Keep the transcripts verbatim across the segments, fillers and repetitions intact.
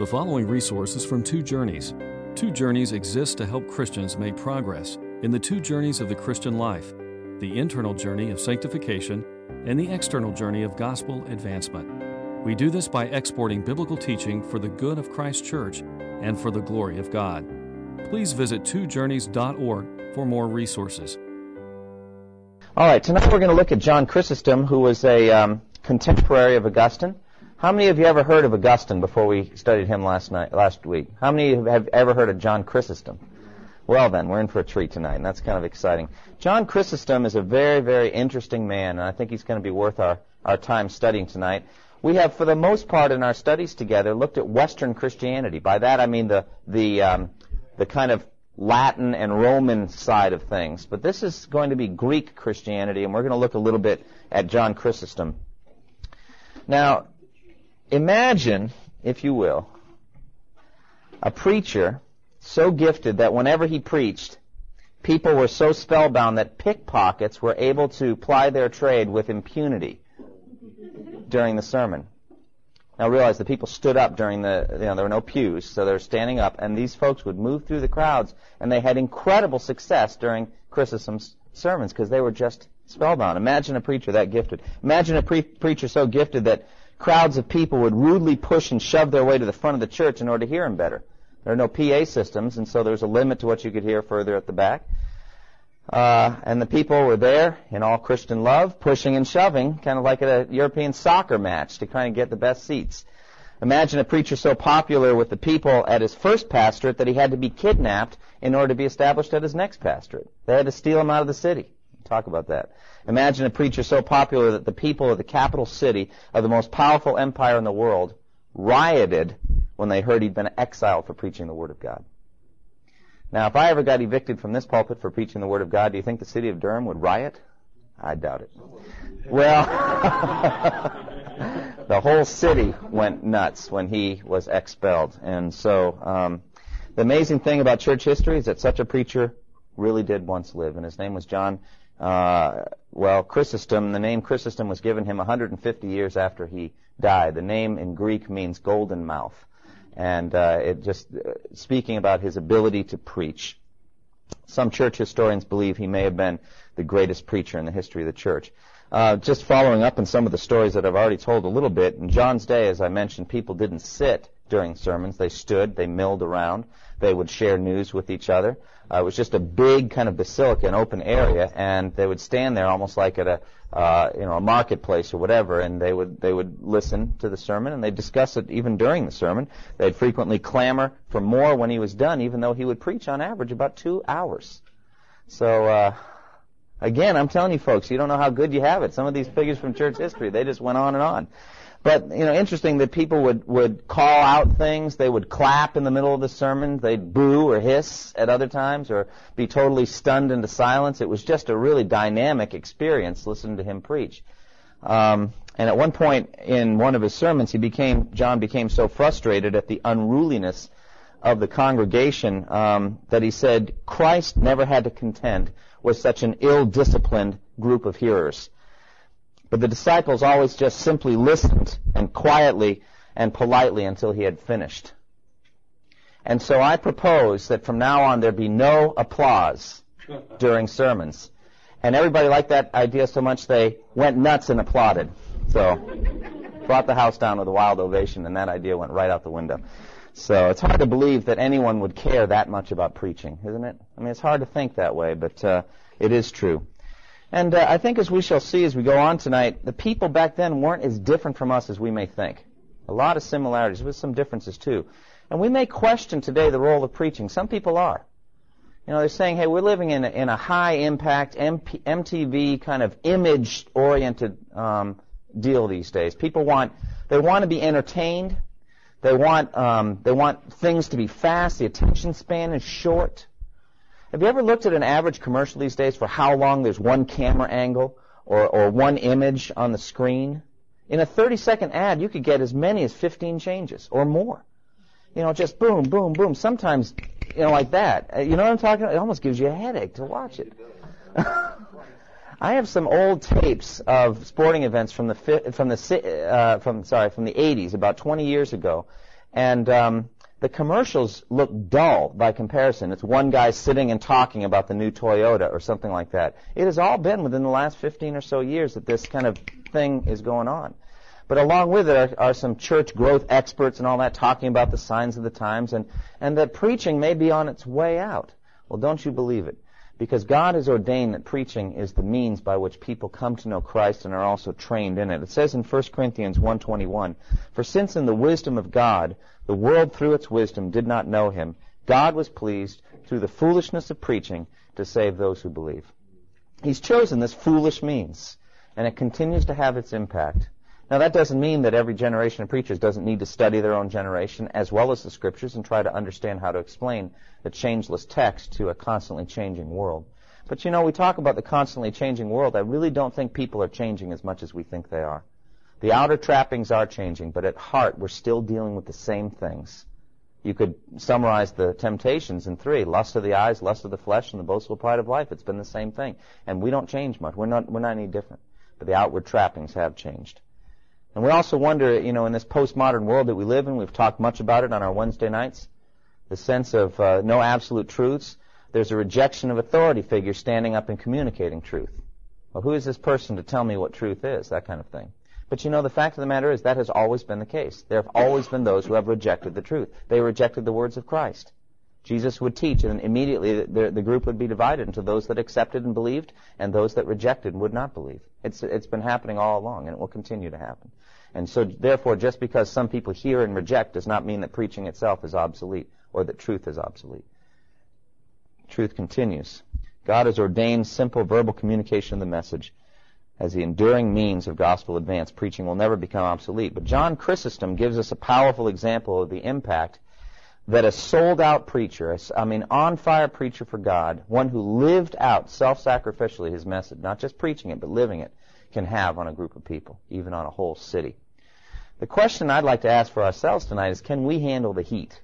The following resource is from Two Journeys. Two Journeys exists to help Christians make progress in the two journeys of the Christian life, the internal journey of sanctification and the external journey of gospel advancement. We do this by exporting biblical teaching for the good of Christ's church and for the glory of God. Please visit two journeys dot org for more resources. All right, tonight we're going to look at John Chrysostom, who was a um, contemporary of Augustine. How many of you ever heard of Augustine before we studied him last night, last week? How many of you have ever heard of John Chrysostom? Well then, we're in for a treat tonight, and that's kind of exciting. John Chrysostom is a very, very interesting man, and I think he's going to be worth our, our time studying tonight. We have, for the most part in our studies together, looked at Western Christianity. By that I mean the the um, the kind of Latin and Roman side of things. But this is going to be Greek Christianity, and we're going to look a little bit at John Chrysostom. Now, imagine, if you will, a preacher so gifted that whenever he preached, people were so spellbound that pickpockets were able to ply their trade with impunity during the sermon. Now realize the people stood up during the, you know, there were no pews, so they were standing up, and these folks would move through the crowds, and they had incredible success during Chrysostom's sermons because they were just spellbound. Imagine a preacher that gifted. Imagine a pre- preacher so gifted that crowds of people would rudely push and shove their way to the front of the church in order to hear him better. There are no P A systems, and so there's a limit to what you could hear further at the back. Uh, and the people were there in all Christian love, pushing and shoving, kind of like at a European soccer match to kind of get the best seats. Imagine a preacher so popular with the people at his first pastorate that he had to be kidnapped in order to be established at his next pastorate. They had to steal him out of the city. Talk about that. Imagine a preacher so popular that the people of the capital city of the most powerful empire in the world rioted when they heard he'd been exiled for preaching the Word of God. Now, if I ever got evicted from this pulpit for preaching the Word of God, do you think the city of Durham would riot? I doubt it. Well, the whole city went nuts when he was expelled. And so um, the amazing thing about church history is that such a preacher really did once live, and his name was John Uh, well, Chrysostom. The name Chrysostom was given him one hundred fifty years after he died. The name in Greek means golden mouth, and uh, it just uh, speaking about his ability to preach. Some church historians believe he may have been the greatest preacher in the history of the church. Uh, just following up on some of the stories that I've already told a little bit, in John's day, as I mentioned, people didn't sit during sermons. They stood, they milled around, they would share news with each other. Uh, it was just a big kind of basilica, an open area, and they would stand there almost like at a uh, you know a marketplace or whatever, and they would they would listen to the sermon, and they'd discuss it even during the sermon. They'd frequently clamor for more when he was done, even though he would preach on average about two hours. So uh, again, I'm telling you folks, you don't know how good you have it. Some of these figures from church history, they just went on and on. But, you know, interesting that people would, would call out things. They would clap in the middle of the sermon. They'd boo or hiss at other times or be totally stunned into silence. It was just a really dynamic experience listening to him preach. Um, and at one point in one of his sermons, he became, John became so frustrated at the unruliness of the congregation um, that he said, "Christ never had to contend with such an ill-disciplined group of hearers." But the disciples always just simply listened, and quietly and politely, until he had finished. And so I propose that from now on there be no applause during sermons. And everybody liked that idea so much they went nuts and applauded. So brought the house down with a wild ovation, and that idea went right out the window. So it's hard to believe that anyone would care that much about preaching, isn't it? I mean, it's hard to think that way, but uh, it is true. And uh, I think as we shall see as we go on tonight, the people back then weren't as different from us as we may think. A lot of similarities with some differences too. And we may question today the role of preaching. Some people are. You know, they're saying, hey, we're living in a, in a high-impact, M P, M T V kind of image-oriented um, deal these days. People want, they want to be entertained. They want, um, they want things to be fast. The attention span is short. Have you ever looked at an average commercial these days for how long there's one camera angle or, or one image on the screen? In a thirty-second ad, you could get as many as fifteen changes or more. You know, just boom, boom, boom. Sometimes, you know, like that. You know what I'm talking about? It almost gives you a headache to watch it. I have some old tapes of sporting events from the fi- from the uh, from sorry from the eighties, about twenty years ago, and um, the commercials look dull by comparison. It's one guy sitting and talking about the new Toyota or something like that. It has all been within the last fifteen or so years that this kind of thing is going on. But along with it are, are some church growth experts and all that talking about the signs of the times, and, and that preaching may be on its way out. Well, don't you believe it? Because God has ordained that preaching is the means by which people come to know Christ and are also trained in it. It says in First Corinthians one twenty-one, "For since in the wisdom of God, the world through its wisdom did not know him, God was pleased through the foolishness of preaching to save those who believe." He's chosen this foolish means, and it continues to have its impact. Now, that doesn't mean that every generation of preachers doesn't need to study their own generation as well as the Scriptures and try to understand how to explain the changeless text to a constantly changing world. But, you know, we talk about the constantly changing world. I really don't think people are changing as much as we think they are. The outer trappings are changing, but at heart, we're still dealing with the same things. You could summarize the temptations in three: lust of the eyes, lust of the flesh, and the boastful pride of life. It's been the same thing. And we don't change much. We're not, we're not any different. But the outward trappings have changed. And we also wonder, you know, in this postmodern world that we live in, we've talked much about it on our Wednesday nights, the sense of uh, no absolute truths. There's a rejection of authority figures standing up and communicating truth. Well, who is this person to tell me what truth is? That kind of thing. But, you know, the fact of the matter is that has always been the case. There have always been those who have rejected the truth. They rejected the words of Christ. Jesus would teach, and immediately the, the group would be divided into those that accepted and believed and those that rejected and would not believe. It's, it's been happening all along, and it will continue to happen. And so, therefore, just because some people hear and reject does not mean that preaching itself is obsolete or that truth is obsolete. Truth continues. God has ordained simple verbal communication of the message as the enduring means of gospel advance. Preaching will never become obsolete. But John Chrysostom gives us a powerful example of the impact that a sold-out preacher, I mean on-fire preacher for God, one who lived out self-sacrificially his message, not just preaching it, but living it, can have on a group of people, even on a whole city. The question I'd like to ask for ourselves tonight is, can we handle the heat?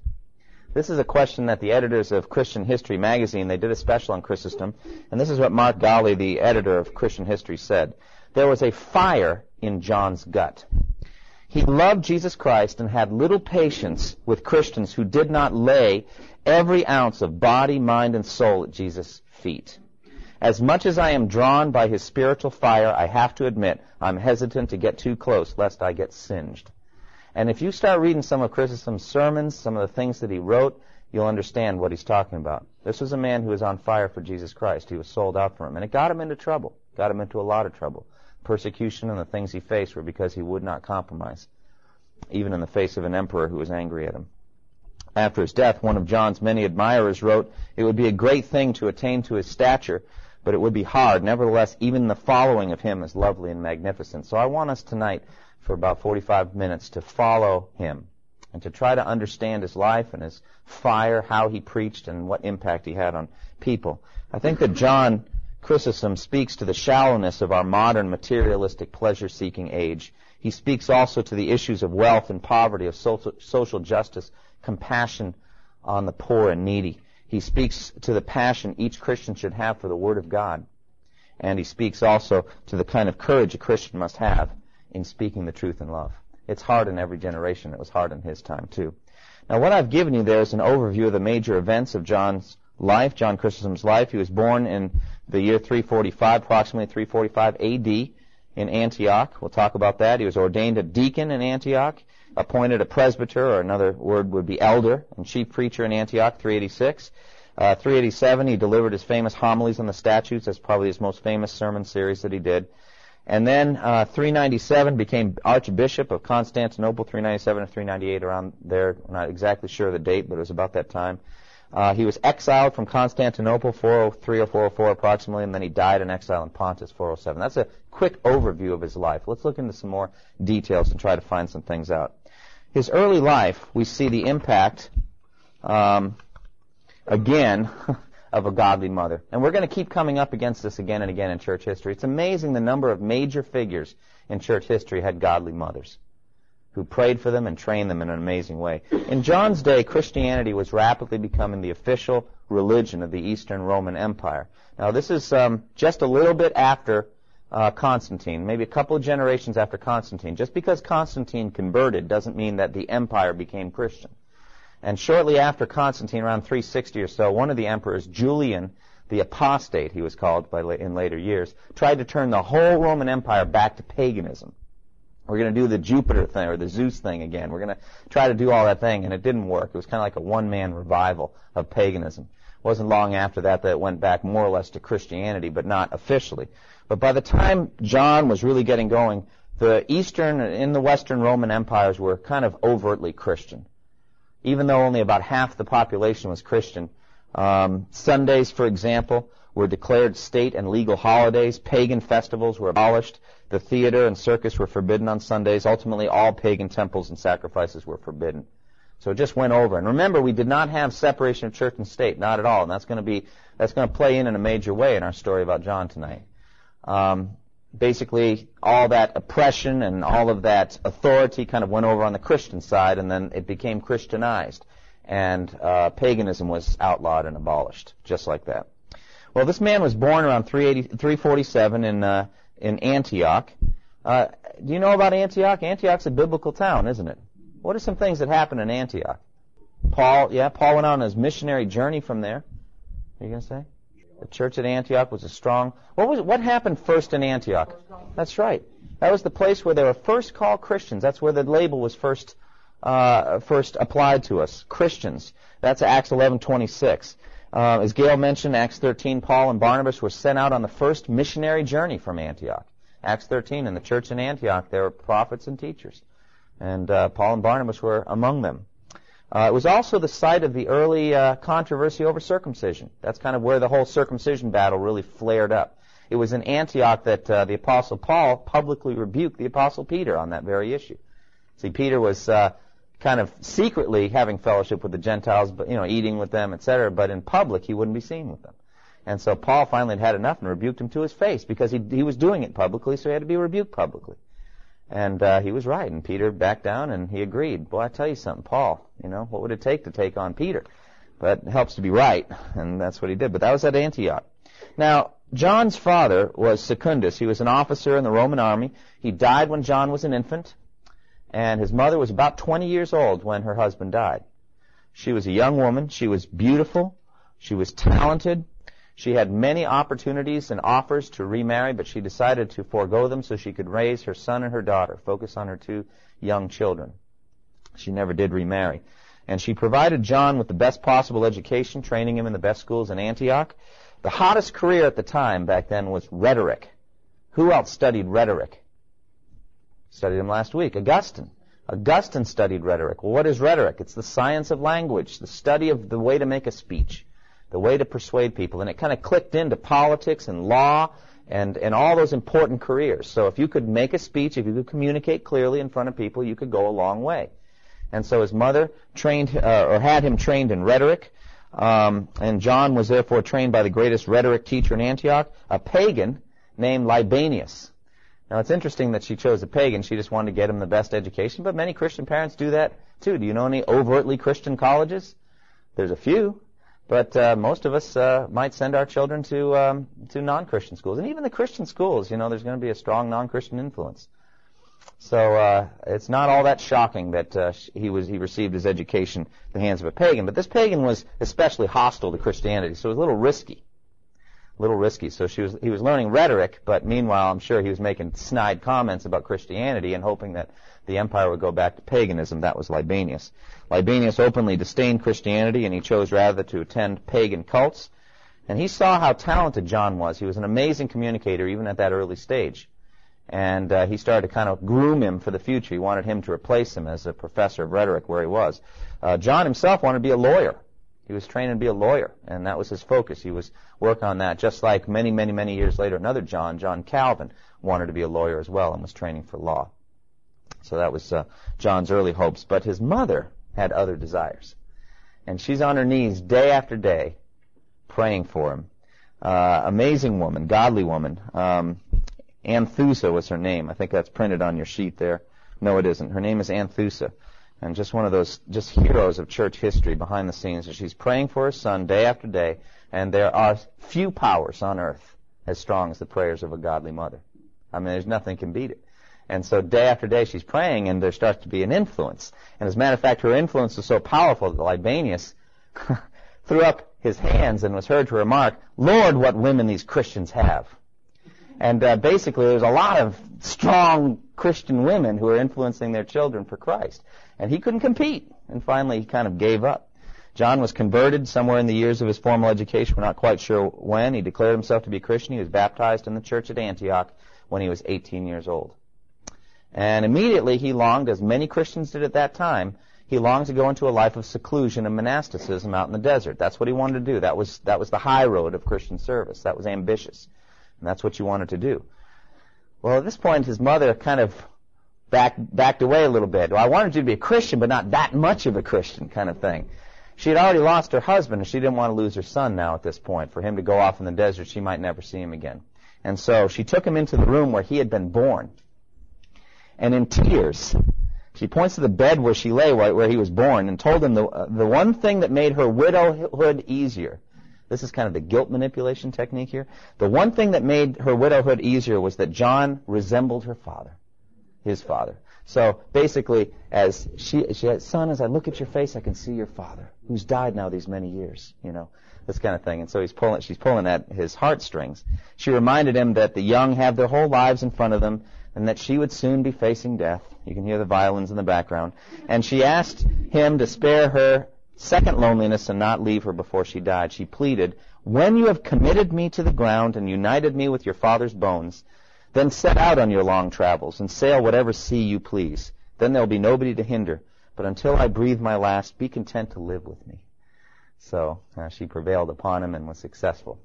This is a question that the editors of Christian History magazine, they did a special on Chrysostom, and this is what Mark Golly, the editor of Christian History, said. There was a fire in John's gut. He loved Jesus Christ and had little patience with Christians who did not lay every ounce of body, mind, and soul at Jesus' feet. As much as I am drawn by his spiritual fire, I have to admit I'm hesitant to get too close lest I get singed. And if you start reading some of Chrysostom's sermons, some of the things that he wrote, you'll understand what he's talking about. This was a man who was on fire for Jesus Christ. He was sold out for him. And it got him into trouble. Got him into a lot of trouble. Persecution and the things he faced were because he would not compromise, even in the face of an emperor who was angry at him. After his death, one of John's many admirers wrote, "It would be a great thing to attain to his stature, but it would be hard. Nevertheless, even the following of him is lovely and magnificent." So I want us tonight, for about forty-five minutes, to follow him and to try to understand his life and his fire, how he preached, and what impact he had on people. I think that John Chrysostom speaks to the shallowness of our modern materialistic pleasure-seeking age. He speaks also to the issues of wealth and poverty, of social justice, compassion on the poor and needy. He speaks to the passion each Christian should have for the Word of God. And he speaks also to the kind of courage a Christian must have in speaking the truth in love. It's hard in every generation. It was hard in his time, too. Now, what I've given you there is an overview of the major events of John's life, John Chrysostom's life. He was born in the year three forty-five, approximately three forty-five A D in Antioch. We'll talk about that. He was ordained a deacon in Antioch, appointed a presbyter, or another word would be elder, and chief preacher in Antioch, three eighty-six. Uh, three eighty-seven, he delivered his famous homilies on the statutes. That's probably his most famous sermon series that he did. And then uh, three ninety-seven, became Archbishop of Constantinople, three ninety-seven or three ninety-eight, around there. I'm not exactly sure of the date, but it was about that time. Uh, he was exiled from Constantinople, four oh three or four oh four approximately, and then he died in exile in Pontus, four oh seven. That's a quick overview of his life. Let's look into some more details and try to find some things out. His early life, we see the impact, um, again, of a godly mother. And we're going to keep coming up against this again and again in church history. It's amazing the number of major figures in church history had godly mothers who prayed for them and trained them in an amazing way. In John's day, Christianity was rapidly becoming the official religion of the Eastern Roman Empire. Now, this is um, just a little bit after uh, Constantine, maybe a couple of generations after Constantine. Just because Constantine converted doesn't mean that the empire became Christian. And shortly after Constantine, around three sixty or so, one of the emperors, Julian the Apostate, he was called by in later years, tried to turn the whole Roman Empire back to paganism. We're going to do the Jupiter thing or the Zeus thing again. We're going to try to do all that thing, and it didn't work. It was kind of like a one-man revival of paganism. It wasn't long after that that it went back more or less to Christianity, but not officially. But by the time John was really getting going, the Eastern and the Western Roman empires were kind of overtly Christian. Even though only about half the population was Christian, um, Sundays, for example, were declared state and legal holidays. Pagan festivals were abolished. The theater and circus were forbidden on Sundays. Ultimately, all pagan temples and sacrifices were forbidden. So it just went over. And remember, we did not have separation of church and state, not at all. And that's going to be that's going to play in in a major way in our story about John tonight. Um, basically, all that oppression and all of that authority kind of went over on the Christian side, and then it became Christianized, and uh, paganism was outlawed and abolished, just like that. Well, this man was born around three eighty, three forty-seven in. Uh, in Antioch. Uh, do you know about Antioch? Antioch's a biblical town, isn't it? What are some things that happened in Antioch? Paul, yeah, Paul went on his missionary journey from there. What are you going to say? The church at Antioch was a strong... What was? What happened first in Antioch? That's right. That was the place where they were first called Christians. That's where the label was first uh, first applied to us, Christians. That's Acts eleven twenty-six. Uh, as Gail mentioned, Acts thirteen, Paul and Barnabas were sent out on the first missionary journey from Antioch. Acts thirteen, in the church in Antioch, there were prophets and teachers. And uh, Paul and Barnabas were among them. Uh, it was also the site of the early uh, controversy over circumcision. That's kind of where the whole circumcision battle really flared up. It was in Antioch that uh, the Apostle Paul publicly rebuked the Apostle Peter on that very issue. See, Peter was... Uh, kind of secretly having fellowship with the Gentiles, but, you know, eating with them, et cetera, but in public he wouldn't be seen with them. And so Paul finally had enough and rebuked him to his face because he he was doing it publicly, so he had to be rebuked publicly. And uh, he was right, and Peter backed down and he agreed. Boy, I tell you something, Paul, you know, what would it take to take on Peter? But it helps to be right, and that's what he did. But that was at Antioch. Now, John's father was Secundus. He was an officer in the Roman army. He died when John was an infant. And his mother was about twenty years old when her husband died. She was a young woman. She was beautiful. She was talented. She had many opportunities and offers to remarry, but she decided to forego them so she could raise her son and her daughter, focus on her two young children. She never did remarry. And she provided John with the best possible education, training him in the best schools in Antioch. The hottest career at the time back then was rhetoric. Who else studied rhetoric? Studied him last week. Augustine. Augustine studied rhetoric. Well, what is rhetoric? It's the science of language, the study of the way to make a speech, the way to persuade people. And it kind of clicked into politics and law and, and all those important careers. So if you could make a speech, if you could communicate clearly in front of people, you could go a long way. And so his mother trained uh, or had him trained in rhetoric. Um, and John was therefore trained by the greatest rhetoric teacher in Antioch, a pagan named Libanius. Now, it's interesting that she chose a pagan. She just wanted to get him the best education, but many Christian parents do that, too. Do you know any overtly Christian colleges? There's a few, but uh, most of us uh, might send our children to um, to non-Christian schools. And even the Christian schools, you know, there's going to be a strong non-Christian influence. So uh, it's not all that shocking that uh, he was he received his education at the hands of a pagan. But this pagan was especially hostile to Christianity, so it was a little risky. little risky. So she was, he was learning rhetoric, but meanwhile, I'm sure he was making snide comments about Christianity and hoping that the empire would go back to paganism. That was Libanius. Libanius openly disdained Christianity, and he chose rather to attend pagan cults. And he saw how talented John was. He was an amazing communicator, even at that early stage. And uh, he started to kind of groom him for the future. He wanted him to replace him as a professor of rhetoric where he was. Uh, John himself wanted to be a lawyer. He was trained to be a lawyer, and that was his focus. He was working on that, just like many, many, many years later, another John, John Calvin, wanted to be a lawyer as well and was training for law. So that was uh, John's early hopes. But his mother had other desires, and she's on her knees day after day praying for him. Uh, amazing woman, godly woman. Um, Anthusa was her name. I think that's printed on your sheet there. No, it isn't. Her name is Anthusa. And just one of those just heroes of church history behind the scenes. She's praying for her son day after day, and there are few powers on earth as strong as the prayers of a godly mother. I mean, there's nothing can beat it. And so day after day she's praying, and there starts to be an influence. And as a matter of fact, her influence was so powerful that Libanius threw up his hands and was heard to remark, "Lord, what women these Christians have." And uh, basically there's a lot of strong Christian women who are influencing their children for Christ. And he couldn't compete. And finally he kind of gave up. John was converted somewhere in the years of his formal education. We're not quite sure when. He declared himself to be Christian. He was baptized in the church at Antioch when he was eighteen years old. And immediately he longed, as many Christians did at that time, he longed to go into a life of seclusion and monasticism out in the desert. That's what he wanted to do. That was, that was the high road of Christian service. That was ambitious. And that's what you wanted to do. Well, at this point, his mother kind of backed, backed away a little bit. Well, I wanted you to be a Christian, but not that much of a Christian kind of thing. She had already lost her husband, and she didn't want to lose her son now at this point. For him to go off in the desert, she might never see him again. And so she took him into the room where he had been born. And in tears, she points to the bed where she lay, where he was born, and told him the, uh, the one thing that made her widowhood easier. This is kind of the guilt manipulation technique here. The one thing that made her widowhood easier was that John resembled her father, his father. So basically, as she, she had, son, as I look at your face, I can see your father, who's died now these many years, you know, this kind of thing. And so he's pulling, she's pulling at his heartstrings. She reminded him that the young have their whole lives in front of them, and that she would soon be facing death. You can hear the violins in the background. And she asked him to spare her second loneliness and not leave her before she died. She pleaded, "When you have committed me to the ground and united me with your father's bones, then set out on your long travels and sail whatever sea you please. Then there will be nobody to hinder. But until I breathe my last, be content to live with me." So uh, she prevailed upon him and was successful.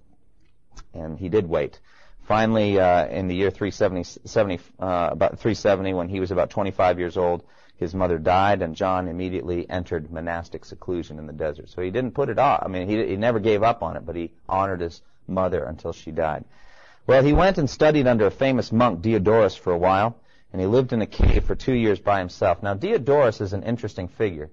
And he did wait. Finally, uh, in the year three seventy, seventy, uh, about three seventy, when he was about twenty-five years old, his mother died, and John immediately entered monastic seclusion in the desert. So he didn't put it off. I mean, he, he never gave up on it, but he honored his mother until she died. Well, he went and studied under a famous monk, Diodorus, for a while, and he lived in a cave for two years by himself. Now, Diodorus is an interesting figure.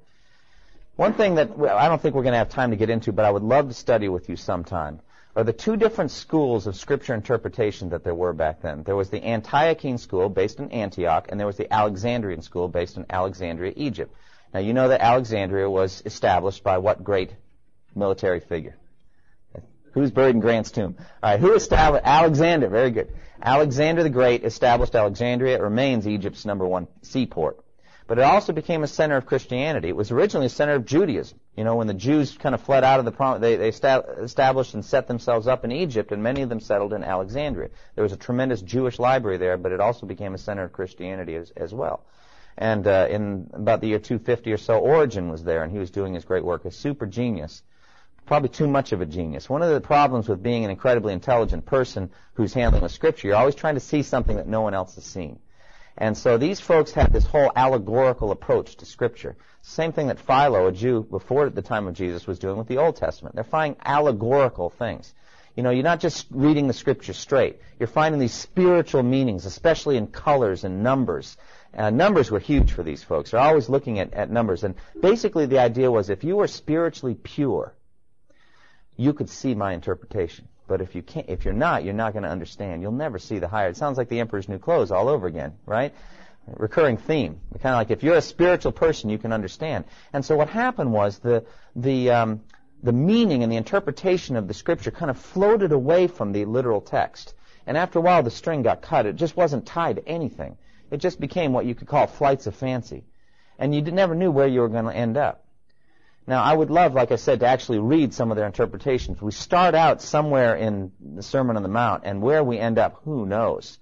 One thing that I don't think we're going to have time to get into, but I would love to study with you sometime, are the two different schools of Scripture interpretation that there were back then. There was the Antiochene school based in Antioch, and there was the Alexandrian school based in Alexandria, Egypt. Now, you know that Alexandria was established by what great military figure? Who's buried in Grant's tomb? All right, who established? Alexander, very good. Alexander the Great established Alexandria. It remains Egypt's number one seaport. But it also became a center of Christianity. It was originally a center of Judaism. You know, when the Jews kind of fled out of the prom, they, they sta- established and set themselves up in Egypt, and many of them settled in Alexandria. There was a tremendous Jewish library there, but it also became a center of Christianity as, as well. And uh, in about the year two fifty or so, Origen was there, and he was doing his great work, a super genius. Probably too much of a genius. One of the problems with being an incredibly intelligent person who's handling with Scripture, you're always trying to see something that no one else has seen. And so these folks had this whole allegorical approach to Scripture. Same thing that Philo, a Jew before the time of Jesus, was doing with the Old Testament. They're finding allegorical things. You know, you're not just reading the Scripture straight. You're finding these spiritual meanings, especially in colors and numbers. Uh, numbers were huge for these folks. They're always looking at, at numbers. And basically the idea was, if you were spiritually pure, you could see my interpretation. But if you can't, if you're not, you're not going to understand. You'll never see the higher. It sounds like the Emperor's New Clothes all over again, right? Recurring theme. Kind of like, if you're a spiritual person, you can understand. And so what happened was the the um, the meaning and the interpretation of the Scripture kind of floated away from the literal text. And after a while, the string got cut. It just wasn't tied to anything. It just became what you could call flights of fancy. And you never knew where you were going to end up. Now, I would love, like I said, to actually read some of their interpretations. We start out somewhere in the Sermon on the Mount, and where we end up, who knows?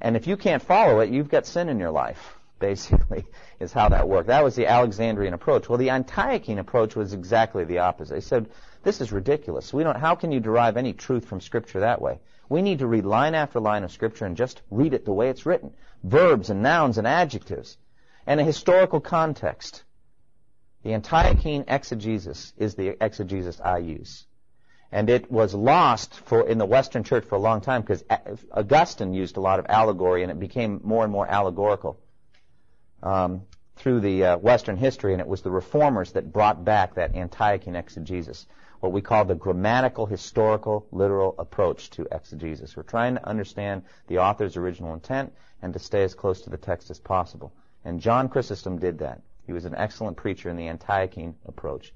And if you can't follow it, you've got sin in your life, basically, is how that worked. That was the Alexandrian approach. Well, the Antiochian approach was exactly the opposite. They said, this is ridiculous. We don't. How can you derive any truth from Scripture that way? We need to read line after line of Scripture and just read it the way it's written. Verbs and nouns and adjectives and a historical context. The Antiochene exegesis is the exegesis I use. And it was lost for in the Western Church for a long time because Augustine used a lot of allegory, and it became more and more allegorical. Um, through the uh, Western history, and it was the reformers that brought back that Antiochian exegesis, what we call the grammatical, historical, literal approach to exegesis. We're trying to understand the author's original intent and to stay as close to the text as possible. And John Chrysostom did that. He was an excellent preacher in the Antiochene approach.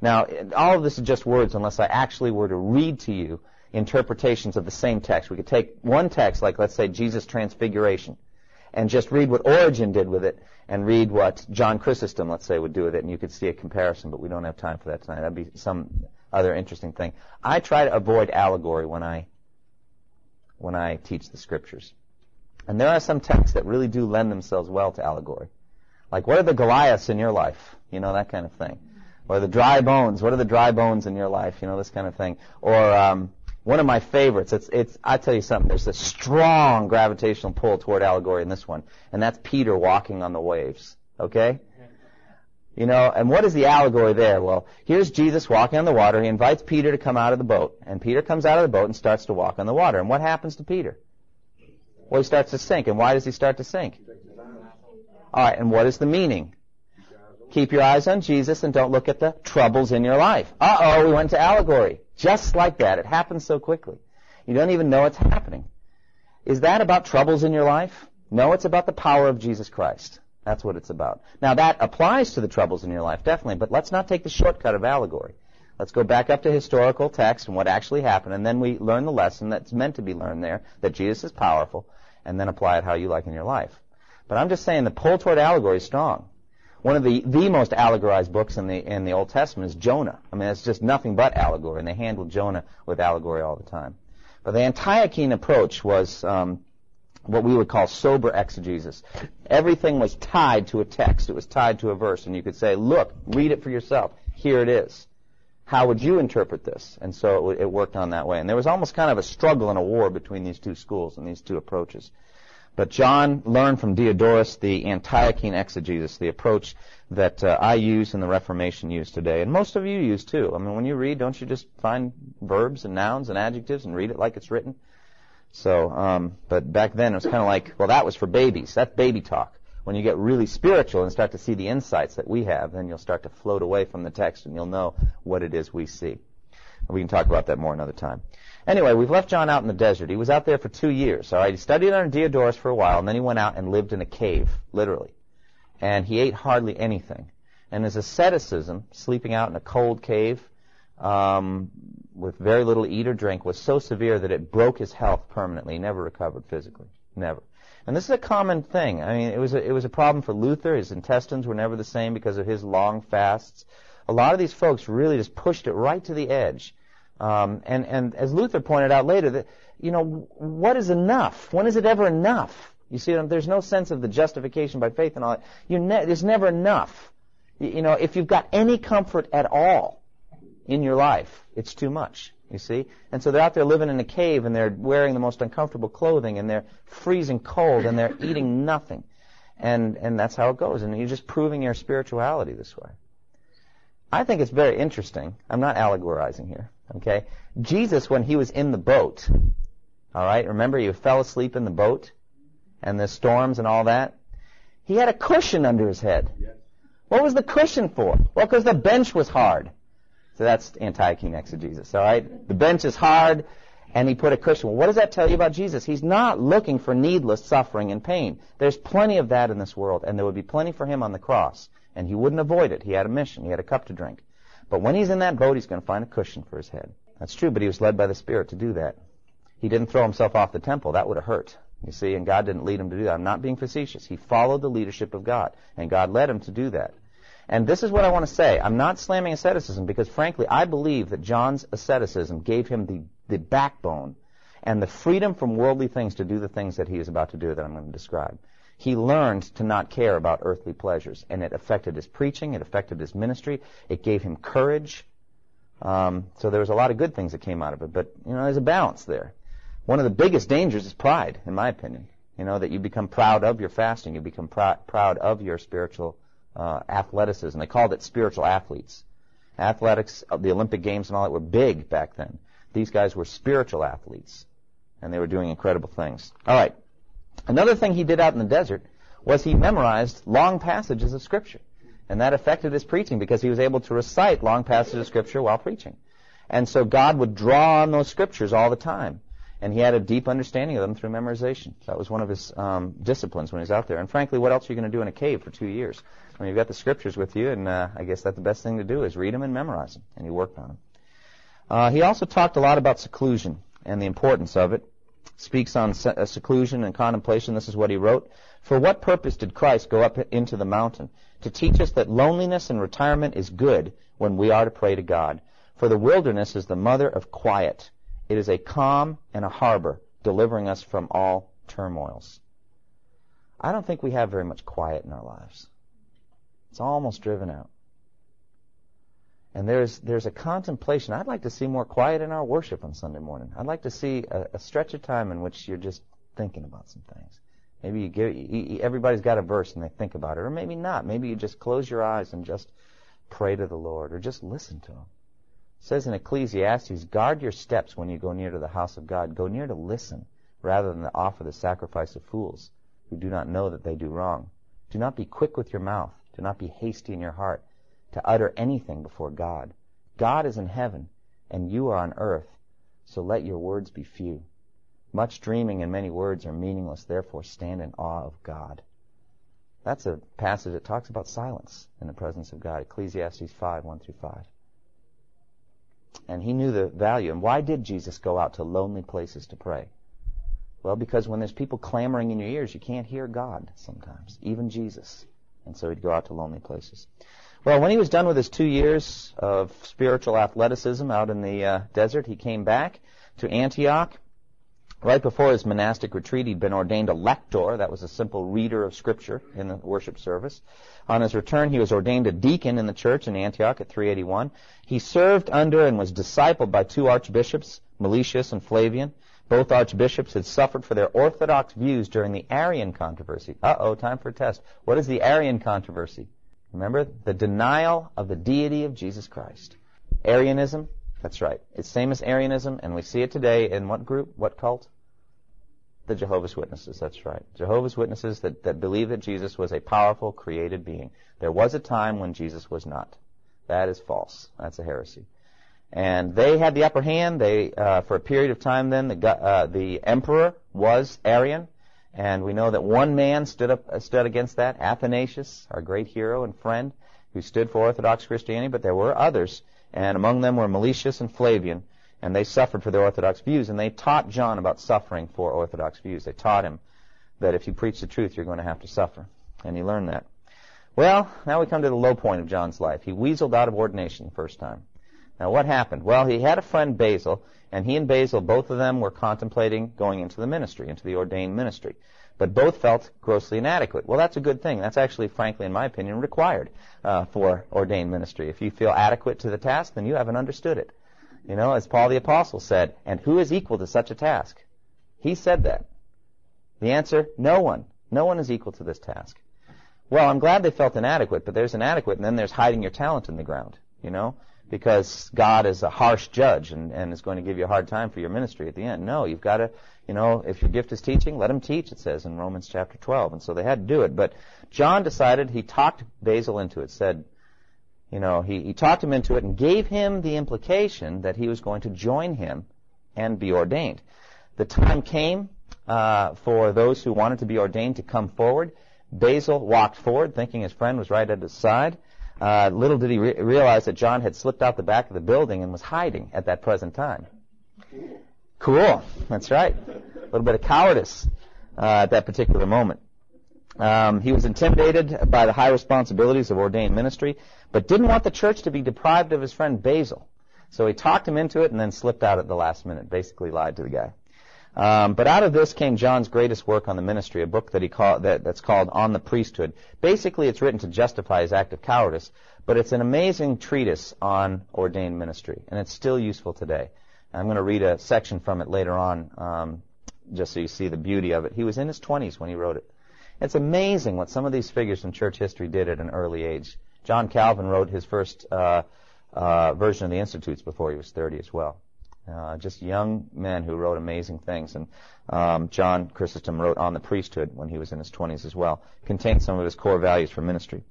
Now, all of this is just words unless I actually were to read to you interpretations of the same text. We could take one text, like, let's say, Jesus' Transfiguration, and just read what Origen did with it and read what John Chrysostom, let's say, would do with it, and you could see a comparison, but we don't have time for that tonight. That'd be some other interesting thing. I try to avoid allegory when I when I teach the Scriptures. And there are some texts that really do lend themselves well to allegory. Like, what are the Goliaths in your life? You know, that kind of thing. Or the dry bones. What are the dry bones in your life? You know, this kind of thing. Or um, one of my favorites, it's, it's, I tell you something, there's a strong gravitational pull toward allegory in this one, and that's Peter walking on the waves, okay? You know, and what is the allegory there? Well, here's Jesus walking on the water. He invites Peter to come out of the boat, and Peter comes out of the boat and starts to walk on the water. And what happens to Peter? Well, he starts to sink, and why does he start to sink? All right, and what is the meaning? Keep your eyes on Jesus and don't look at the troubles in your life. Uh-oh, we went to allegory. Just like that. It happens so quickly. You don't even know it's happening. Is that about troubles in your life? No, it's about the power of Jesus Christ. That's what it's about. Now, that applies to the troubles in your life, definitely, but let's not take the shortcut of allegory. Let's go back up to historical text and what actually happened, and then we learn the lesson that's meant to be learned there, that Jesus is powerful, and then apply it how you like in your life. But I'm just saying the pull toward allegory is strong. One of the, the most allegorized books in the in the Old Testament is Jonah. I mean, it's just nothing but allegory, and they handle Jonah with allegory all the time. But the Antiochene approach was um, what we would call sober exegesis. Everything was tied to a text. It was tied to a verse, and you could say, look, read it for yourself. Here it is. How would you interpret this? And so it, it worked on that way. And there was almost kind of a struggle and a war between these two schools and these two approaches. But John learned from Diodorus the Antiochene exegesis, the approach that uh, I use and the Reformation used today. And most of you use, too. I mean, when you read, don't you just find verbs and nouns and adjectives and read it like it's written? So, um, but back then it was kind of like, well, that was for babies. That's baby talk. When you get really spiritual and start to see the insights that we have, then you'll start to float away from the text and you'll know what it is we see. We can talk about that more another time. Anyway, we've left John out in the desert. He was out there for two years, all right? He studied under Diodorus for a while, and then he went out and lived in a cave, literally. And he ate hardly anything. And his asceticism, sleeping out in a cold cave um, with very little eat or drink, was so severe that it broke his health permanently. He never recovered physically, never. And this is a common thing. I mean, it was a, it was a problem for Luther. His intestines were never the same because of his long fasts. A lot of these folks really just pushed it right to the edge. Um, and, and as Luther pointed out later, that, you know, what is enough? When is it ever enough? You see, there's no sense of the justification by faith and all that. You ne- there's never enough. You, you know, if you've got any comfort at all in your life, it's too much, you see. And so they're out there living in a cave, and they're wearing the most uncomfortable clothing, and they're freezing cold, and they're eating nothing. And, and that's how it goes. And you're just proving your spirituality this way. I think it's very interesting. I'm not allegorizing here. Okay, Jesus, when he was in the boat, all right, remember he fell asleep in the boat and the storms and all that? He had a cushion under his head. Yes. What was the cushion for? Well, because the bench was hard. So that's Antiochene exegesis, all right? The bench is hard, and he put a cushion. Well, what does that tell you about Jesus? He's not looking for needless suffering and pain. There's plenty of that in this world, and there would be plenty for him on the cross, and he wouldn't avoid it. He had a mission. He had a cup to drink. But when he's in that boat, he's going to find a cushion for his head. That's true, but he was led by the Spirit to do that. He didn't throw himself off the temple. That would have hurt, you see, and God didn't lead him to do that. I'm not being facetious. He followed the leadership of God, and God led him to do that. And this is what I want to say. I'm not slamming asceticism because, frankly, I believe that John's asceticism gave him the, the backbone and the freedom from worldly things to do the things that he is about to do that I'm going to describe. He learned to not care about earthly pleasures, and it affected his preaching, it affected his ministry, it gave him courage. Um, so there was a lot of good things that came out of it, but, you know, there's a balance there. One of the biggest dangers is pride, in my opinion, you know, that you become proud of your fasting, you become pr- proud of your spiritual uh, athleticism. They called it spiritual athletes. Athletics, the Olympic Games and all that were big back then. These guys were spiritual athletes, and they were doing incredible things. All right. Another thing he did out in the desert was he memorized long passages of Scripture. And that affected his preaching because he was able to recite long passages of Scripture while preaching. And so God would draw on those Scriptures all the time. And he had a deep understanding of them through memorization. That was one of his um, disciplines when he was out there. And frankly, what else are you going to do in a cave for two years? I mean, you've got the Scriptures with you, and uh, I guess that the best thing to do is read them and memorize them. And he worked on them. Uh, he also talked a lot about seclusion and the importance of it. Speaks on se- seclusion and contemplation. This is what he wrote. For what purpose did Christ go up into the mountain? To teach us that loneliness and retirement is good when we are to pray to God. For the wilderness is the mother of quiet. It is a calm and a harbor, delivering us from all turmoils. I don't think we have very much quiet in our lives. It's almost driven out. And there's there's a contemplation. I'd like to see more quiet in our worship on Sunday morning. I'd like to see a, a stretch of time in which you're just thinking about some things. Maybe you give, you, everybody's got a verse and they think about it, or maybe not. Maybe you just close your eyes and just pray to the Lord, or just listen to Him. It says in Ecclesiastes, guard your steps when you go near to the house of God. Go near to listen rather than to offer the sacrifice of fools who do not know that they do wrong. Do not be quick with your mouth. Do not be hasty in your heart to utter anything before God. God is in heaven, and you are on earth, so let your words be few. Much dreaming and many words are meaningless, therefore stand in awe of God. That's a passage that talks about silence in the presence of God, Ecclesiastes five, one through five. And he knew the value. And why did Jesus go out to lonely places to pray? Well, because when there's people clamoring in your ears, you can't hear God sometimes, even Jesus. And so he'd go out to lonely places. Well, when he was done with his two years of spiritual athleticism out in the uh, desert, he came back to Antioch. Right before his monastic retreat, he'd been ordained a lector. That was a simple reader of Scripture in the worship service. On his return, he was ordained a deacon in the church in Antioch at three eighty-one. He served under and was discipled by two archbishops, Miletius and Flavian. Both archbishops had suffered for their orthodox views during the Arian controversy. Uh-oh, time for a test. What is the Arian controversy? Remember, the denial of the deity of Jesus Christ. Arianism, that's right. It's same as Arianism, and we see it today in what group, what cult? The Jehovah's Witnesses, that's right. Jehovah's Witnesses that, that believe that Jesus was a powerful, created being. There was a time when Jesus was not. That is false. That's a heresy. And they had the upper hand. They, uh, for a period of time then, the, uh, the emperor was Arian. And we know that one man stood up, stood against that, Athanasius, our great hero and friend, who stood for Orthodox Christianity, but there were others. And among them were Miletius and Flavian. And they suffered for their Orthodox views, and they taught John about suffering for Orthodox views. They taught him that if you preach the truth, you're going to have to suffer. And he learned that. Well, now we come to the low point of John's life. He weaseled out of ordination the first time. Now, what happened? Well, he had a friend, Basil, and he and Basil, both of them were contemplating going into the ministry, into the ordained ministry. But both felt grossly inadequate. Well, that's a good thing. That's actually, frankly, in my opinion, required uh, for ordained ministry. If you feel adequate to the task, then you haven't understood it. You know, as Paul the Apostle said, and who is equal to such a task? He said that. The answer, no one. No one is equal to this task. Well, I'm glad they felt inadequate, but there's inadequate, and then there's hiding your talent in the ground, you know, because God is a harsh judge and, and is going to give you a hard time for your ministry at the end. No, you've got to, you know, if your gift is teaching, let him teach, it says in Romans chapter twelve. And so they had to do it. But John decided, he talked Basil into it, said, You know, he, he talked him into it and gave him the implication that he was going to join him and be ordained. The time came uh, for those who wanted to be ordained to come forward. Basil walked forward, thinking his friend was right at his side. Uh, little did he re- realize that John had slipped out the back of the building and was hiding at that present time. Cool. That's right. A little bit of cowardice uh, at that particular moment. Um, he was intimidated by the high responsibilities of ordained ministry, but didn't want the church to be deprived of his friend Basil. So he talked him into it and then slipped out at the last minute, basically lied to the guy. Um, but out of this came John's greatest work on the ministry, a book that he call, that, that's called On the Priesthood. Basically, it's written to justify his act of cowardice, but it's an amazing treatise on ordained ministry, and it's still useful today. I'm going to read a section from it later on, um, just so you see the beauty of it. He was in his twenties when he wrote it. It's amazing what some of these figures in church history did at an early age. John Calvin wrote his first uh, uh, version of the Institutes before he was thirty as well. Uh, just young men who wrote amazing things. And um, John Chrysostom wrote On the Priesthood when he was in his twenties as well. Contained some of his core values for ministry.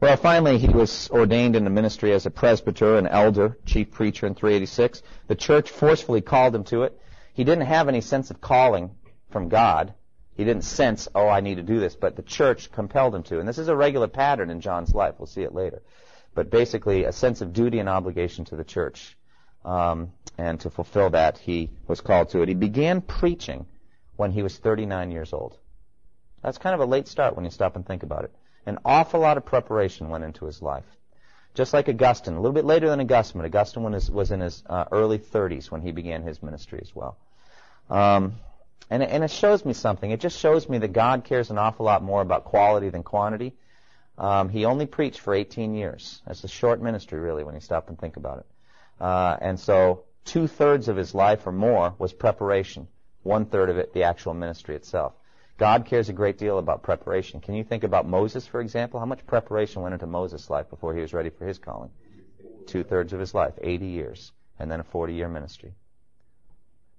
Well, finally, he was ordained into ministry as a presbyter, an elder, chief preacher in three eighty-six. The church forcefully called him to it. He didn't have any sense of calling from God. He didn't sense, oh, I need to do this, but the church compelled him to. And this is a regular pattern in John's life. We'll see it later. But basically, a sense of duty and obligation to the church. Um, and to fulfill that, he was called to it. He began preaching when he was thirty-nine years old. That's kind of a late start when you stop and think about it. An awful lot of preparation went into his life. Just like Augustine, a little bit later than Augustine, but Augustine was in his uh, early thirties when he began his ministry as well. Um, And it, and it shows me something. It just shows me that God cares an awful lot more about quality than quantity. Um, he only preached for eighteen years. That's a short ministry, really, when you stop and think about it. Uh, and so two-thirds of his life or more was preparation. One-third of it, the actual ministry itself. God cares a great deal about preparation. Can you think about Moses, for example? How much preparation went into Moses' life before he was ready for his calling? Two-thirds of his life, eighty years, and then a forty-year ministry.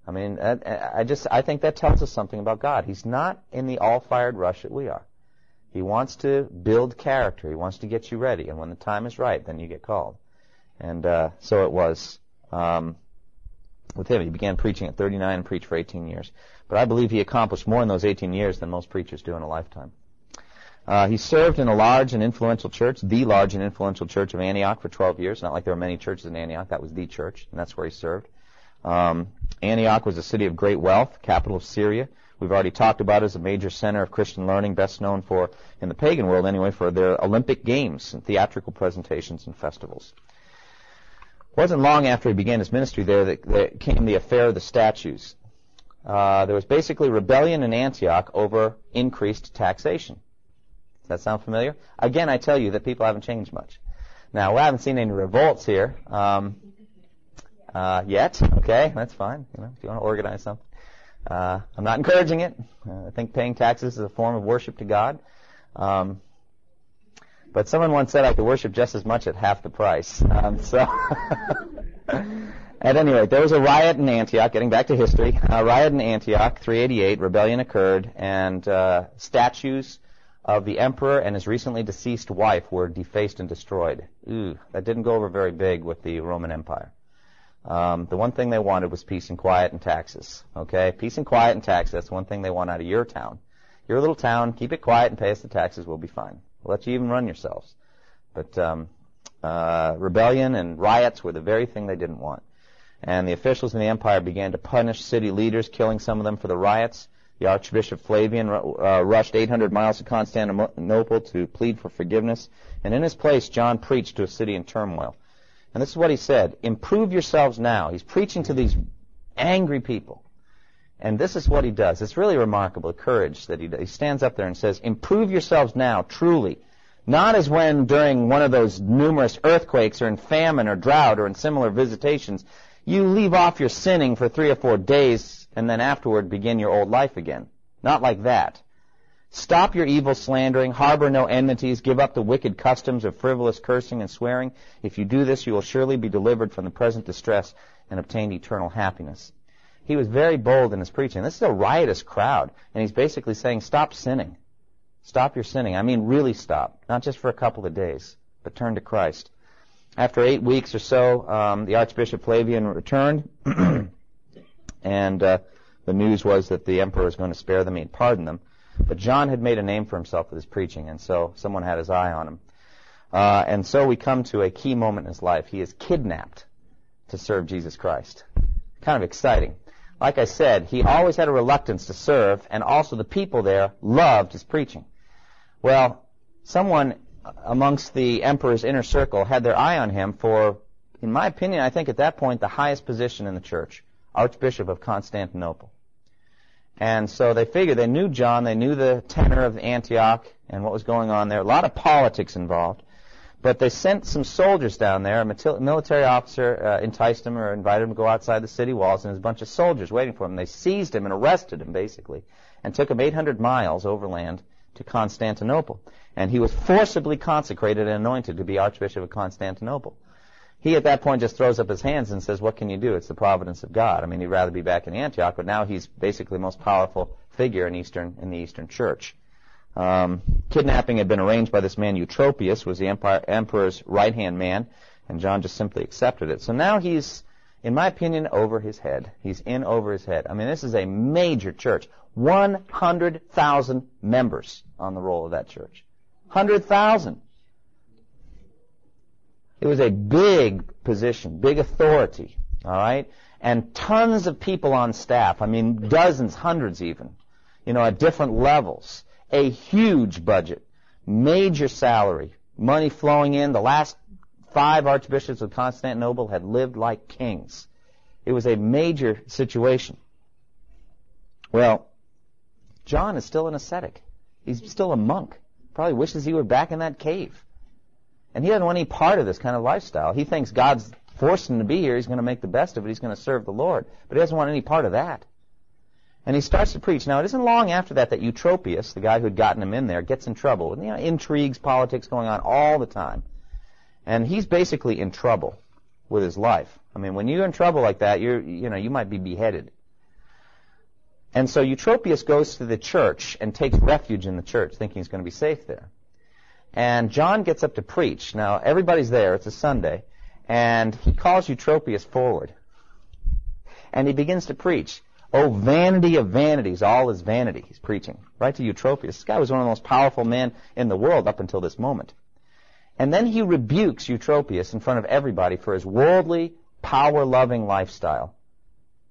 I mean, I just, I think that tells us something about God. He's not in the all-fired rush that we are. He wants to build character. He wants to get you ready. And when the time is right, then you get called. And uh, so it was um, with him. He began preaching at thirty-nine and preached for eighteen years. But I believe he accomplished more in those eighteen years than most preachers do in a lifetime. Uh, he served in a large and influential church, the large and influential church of Antioch for twelve years. Not like there were many churches in Antioch. That was the church, and that's where he served. Um, Antioch was a city of great wealth, capital of Syria. We've already talked about it as a major center of Christian learning, best known for, in the pagan world anyway, for their Olympic games and theatrical presentations and festivals. It wasn't long after he began his ministry there that, that came the affair of the statues. Uh, there was basically rebellion in Antioch over increased taxation. Does that sound familiar? Again, I tell you that people haven't changed much. Now, we haven't seen any revolts here. Um, Uh, yet, okay, that's fine. You know, if you want to organize something, uh, I'm not encouraging it. Uh, I think paying taxes is a form of worship to God. Um, but someone once said I could worship just as much at half the price. Um, so, at any rate, there was a riot in Antioch. Getting back to history, a riot in Antioch, three eighty-eight. Rebellion occurred, and uh, statues of the emperor and his recently deceased wife were defaced and destroyed. Ooh, that didn't go over very big with the Roman Empire. Um, the one thing they wanted was peace and quiet and taxes. Okay? Peace and quiet and taxes. That's one thing they want out of your town. Your little town, keep it quiet and pay us the taxes, we'll be fine. We'll let you even run yourselves. But um, uh, rebellion and riots were the very thing they didn't want. And the officials in the empire began to punish city leaders, killing some of them for the riots. The Archbishop Flavian uh, rushed eight hundred miles to Constantinople to plead for forgiveness. And in his place, John preached to a city in turmoil. And this is what he said, improve yourselves now. He's preaching to these angry people. And this is what he does. It's really remarkable, the courage that he does. He stands up there and says, improve yourselves now, truly. Not as when during one of those numerous earthquakes or in famine or drought or in similar visitations, you leave off your sinning for three or four days and then afterward begin your old life again. Not like that. Stop your evil slandering, harbor no enmities, give up the wicked customs of frivolous cursing and swearing. If you do this, you will surely be delivered from the present distress and obtain eternal happiness. He was very bold in his preaching. This is a riotous crowd, and he's basically saying, stop sinning. Stop your sinning. I mean, really stop. Not just for a couple of days, but turn to Christ. After eight weeks or so, um, the Archbishop Flavian returned, and uh, the news was that the emperor was going to spare them and pardon them. But John had made a name for himself with his preaching, and so someone had his eye on him. Uh, and so we come to a key moment in his life. He is kidnapped to serve Jesus Christ. Kind of exciting. Like I said, he always had a reluctance to serve, and also the people there loved his preaching. Well, someone amongst the emperor's inner circle had their eye on him for, in my opinion, I think at that point, the highest position in the church, Archbishop of Constantinople. And so they figured, they knew John, they knew the tenor of Antioch and what was going on there. A lot of politics involved. But they sent some soldiers down there. A military officer uh, enticed him or invited him to go outside the city walls, and there's a bunch of soldiers waiting for him. They seized him and arrested him, basically, and took him eight hundred miles overland to Constantinople. And he was forcibly consecrated and anointed to be Archbishop of Constantinople. He at that point just throws up his hands and says, what can you do? It's the providence of God. I mean, he'd rather be back in Antioch, but now he's basically the most powerful figure in Eastern in the Eastern Church. Um, kidnapping had been arranged by this man Eutropius, who was the empire, emperor's right-hand man, and John just simply accepted it. So now he's, in my opinion, over his head. He's in over his head. I mean, this is a major church. one hundred thousand members on the roll of that church. one hundred thousand. It was a big position, big authority, all right? And tons of people on staff. I mean, dozens, hundreds even, you know, at different levels. A huge budget, major salary, money flowing in. The last five archbishops of Constantinople had lived like kings. It was a major situation. Well, John is still an ascetic. He's still a monk. Probably wishes he were back in that cave. And he doesn't want any part of this kind of lifestyle. He thinks God's forced him to be here. He's going to make the best of it. He's going to serve the Lord. But he doesn't want any part of that. And he starts to preach. Now, it isn't long after that that Eutropius, the guy who had gotten him in there, gets in trouble. You know, intrigues, politics going on all the time. And he's basically in trouble with his life. I mean, when you're in trouble like that, you're, you know, you might be beheaded. And so Eutropius goes to the church and takes refuge in the church, thinking he's going to be safe there. And John gets up to preach. Now, everybody's there. It's a Sunday. And he calls Eutropius forward. And he begins to preach. Oh, vanity of vanities. All is vanity. He's preaching right to Eutropius. This guy was one of the most powerful men in the world up until this moment. And then he rebukes Eutropius in front of everybody for his worldly, power-loving lifestyle.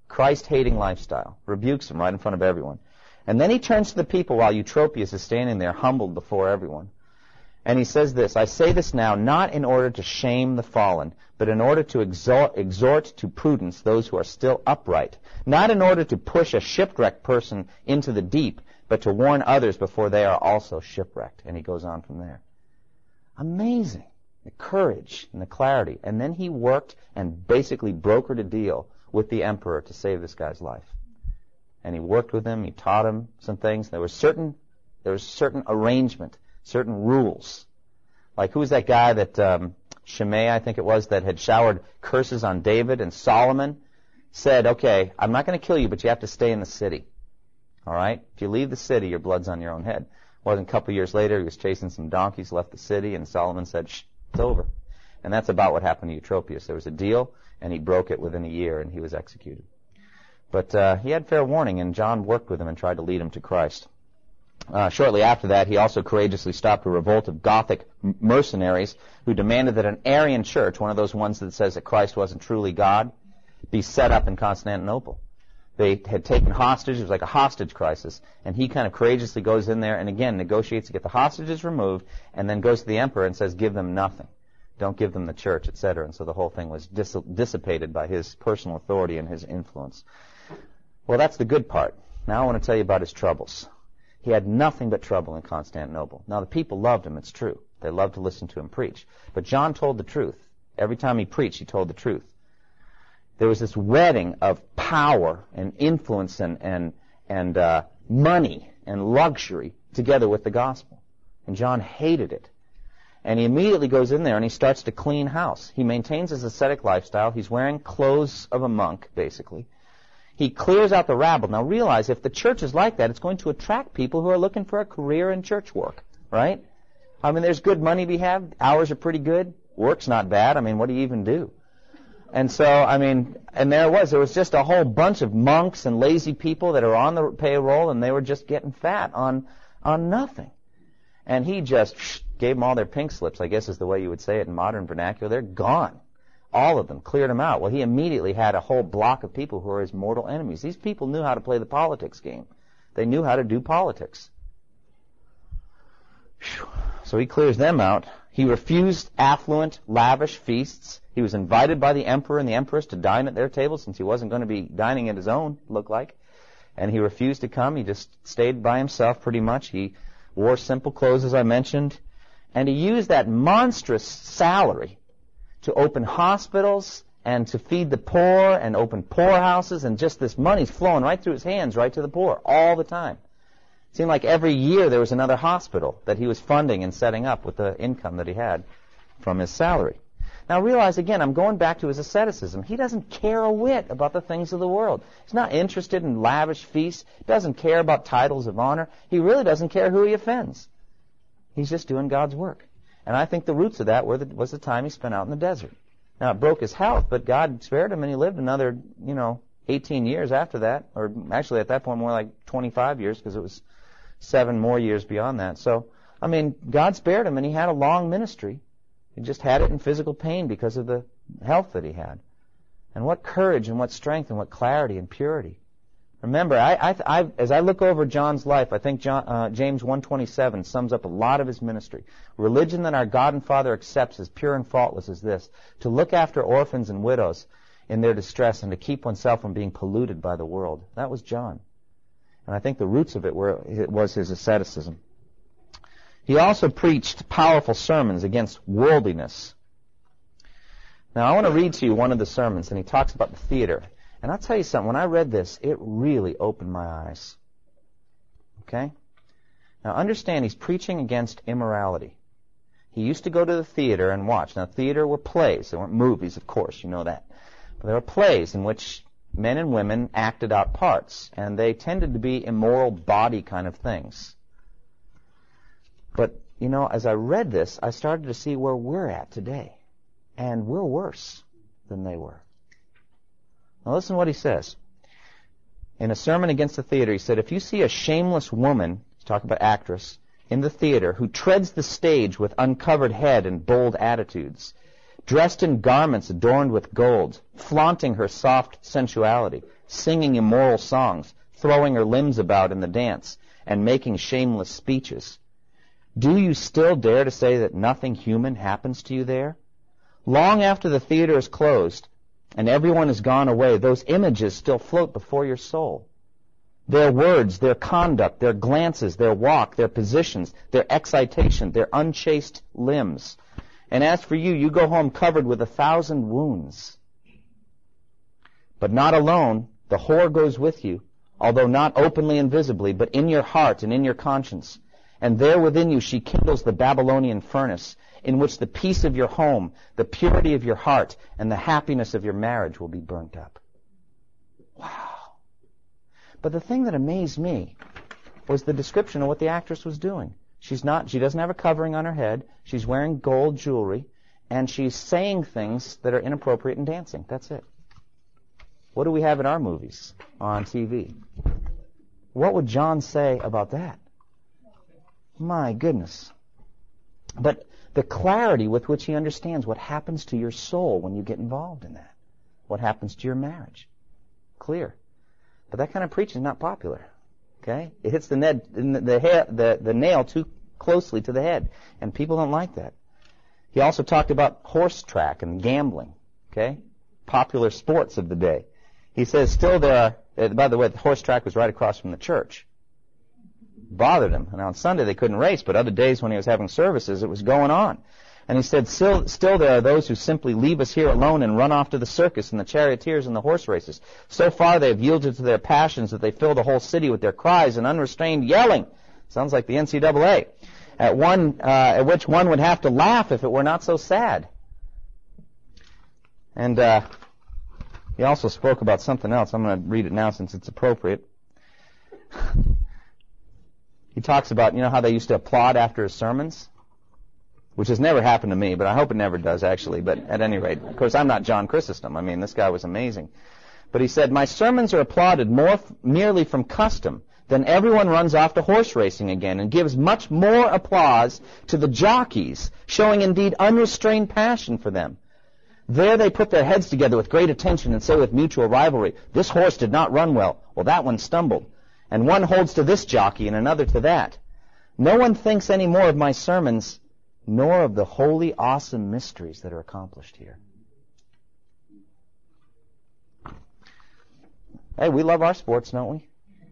Christ-hating lifestyle. Rebukes him right in front of everyone. And then he turns to the people while Eutropius is standing there, humbled before everyone. And he says this, I say this now not in order to shame the fallen, but in order to exhort, exhort to prudence those who are still upright. Not in order to push a shipwrecked person into the deep, but to warn others before they are also shipwrecked. And he goes on from there. Amazing. The courage and the clarity. And then he worked and basically brokered a deal with the emperor to save this guy's life. And he worked with him. He taught him some things. There was certain, there was certain arrangement. Certain rules. Like, who was that guy that, um, Shimei, I think it was, that had showered curses on David and Solomon? Said, okay, I'm not going to kill you, but you have to stay in the city. All right? If you leave the city, your blood's on your own head. Wasn't a couple years later, he was chasing some donkeys, left the city, and Solomon said, shh, it's over. And that's about what happened to Eutropius. There was a deal, and he broke it within a year, and he was executed. But uh, he had fair warning, and John worked with him and tried to lead him to Christ. Uh, shortly after that, he also courageously stopped a revolt of Gothic m- mercenaries who demanded that an Arian church, one of those ones that says that Christ wasn't truly God, be set up in Constantinople. They had taken hostages. It was like a hostage crisis. And he kind of courageously goes in there and, again, negotiates to get the hostages removed and then goes to the emperor and says, give them nothing. Don't give them the church, et cetera. And so the whole thing was dis- dissipated by his personal authority and his influence. Well, that's the good part. Now I want to tell you about his troubles. He had nothing but trouble in Constantinople. Now, the people loved him, it's true. They loved to listen to him preach. But John told the truth. Every time he preached, he told the truth. There was this wedding of power and influence and and, and uh, money and luxury together with the gospel. And John hated it. And he immediately goes in there and he starts to clean house. He maintains his ascetic lifestyle. He's wearing clothes of a monk, basically. He clears out the rabble. Now realize, if the church is like that, it's going to attract people who are looking for a career in church work, right? I mean, there's good money to be had. Hours are pretty good. Work's not bad. I mean, what do you even do? And so, I mean, and there was. There was just a whole bunch of monks and lazy people that are on the payroll, and they were just getting fat on on nothing. And he just gave them all their pink slips, I guess is the way you would say it in modern vernacular. They're gone. All of them, cleared him out. Well, he immediately had a whole block of people who were his mortal enemies. These people knew how to play the politics game. They knew how to do politics. So he clears them out. He refused affluent, lavish feasts. He was invited by the emperor and the empress to dine at their table, since he wasn't going to be dining at his own, it looked like. And he refused to come. He just stayed by himself pretty much. He wore simple clothes, as I mentioned. And he used that monstrous salary to open hospitals and to feed the poor and open poorhouses, and just this money's flowing right through his hands, right to the poor, all the time. It seemed like every year there was another hospital that he was funding and setting up with the income that he had from his salary. Now realize, again, I'm going back to his asceticism. He doesn't care a whit about the things of the world. He's not interested in lavish feasts. He doesn't care about titles of honor. He really doesn't care who he offends. He's just doing God's work. And I think the roots of that were the, was the time he spent out in the desert. Now, it broke his health, but God spared him, and he lived another, you know, eighteen years after that, or actually at that point more like twenty-five years, because it was seven more years beyond that. So, I mean, God spared him, and he had a long ministry. He just had it in physical pain because of the health that he had. And what courage and what strength and what clarity and purity. Remember, I, I, I, as I look over John's life, I think John, uh, James one twenty-seven sums up a lot of his ministry. Religion that our God and Father accepts as pure and faultless as this, to look after orphans and widows in their distress and to keep oneself from being polluted by the world. That was John. And I think the roots of it were it was his asceticism. He also preached powerful sermons against worldliness. Now, I want to read to you one of the sermons, and he talks about the theater. And I'll tell you something, when I read this, it really opened my eyes. Okay? Now understand, he's preaching against immorality. He used to go to the theater and watch. Now, theater were plays. They weren't movies, of course, you know that. But there were plays in which men and women acted out parts, and they tended to be immoral body kind of things. But, you know, as I read this, I started to see where we're at today. And we're worse than they were. Now listen to what he says. In a sermon against the theater, he said, if you see a shameless woman, he's talking about actress, in the theater, who treads the stage with uncovered head and bold attitudes, dressed in garments adorned with gold, flaunting her soft sensuality, singing immoral songs, throwing her limbs about in the dance, and making shameless speeches, do you still dare to say that nothing human happens to you there? Long after the theater is closed, and everyone has gone away, those images still float before your soul. Their words, their conduct, their glances, their walk, their positions, their excitation, their unchaste limbs. And as for you, you go home covered with a thousand wounds. But not alone, the whore goes with you, although not openly and visibly, but in your heart and in your conscience. And there within you she kindles the Babylonian furnace, in which the peace of your home, the purity of your heart, and the happiness of your marriage will be burnt up. Wow. But the thing that amazed me was the description of what the actress was doing. She's not, she doesn't have a covering on her head, she's wearing gold jewelry, and she's saying things that are inappropriate in dancing. That's it. What do we have in our movies, on T V? What would John say about that? My goodness. But the clarity with which he understands what happens to your soul when you get involved in that. What happens to your marriage. Clear. But that kind of preaching is not popular. Okay? It hits the, ned, the, hair, the, the nail too closely to the head. And people don't like that. He also talked about horse track and gambling. Okay? Popular sports of the day. He says still there are, by the way, the horse track was right across from the church. Bothered him. And on Sunday they couldn't race, but other days when he was having services, it was going on. And he said, still, still there are those who simply leave us here alone and run off to the circus and the charioteers and the horse races. So far they have yielded to their passions that they fill the whole city with their cries and unrestrained yelling. Sounds like the N C double A. At one, uh, at which one would have to laugh if it were not so sad. And uh, he also spoke about something else. I'm going to read it now since it's appropriate. He talks about, you know, how they used to applaud after his sermons, which has never happened to me, but I hope it never does, actually. But at any rate, of course, I'm not John Chrysostom. I mean, this guy was amazing. But he said, my sermons are applauded more f- merely from custom than everyone runs off to horse racing again and gives much more applause to the jockeys, showing indeed unrestrained passion for them. There they put their heads together with great attention and say with mutual rivalry, this horse did not run well. Well, that one stumbled. And one holds to this jockey and another to that. No one thinks any more of my sermons, nor of the holy, awesome mysteries that are accomplished here. Hey, we love our sports, don't we?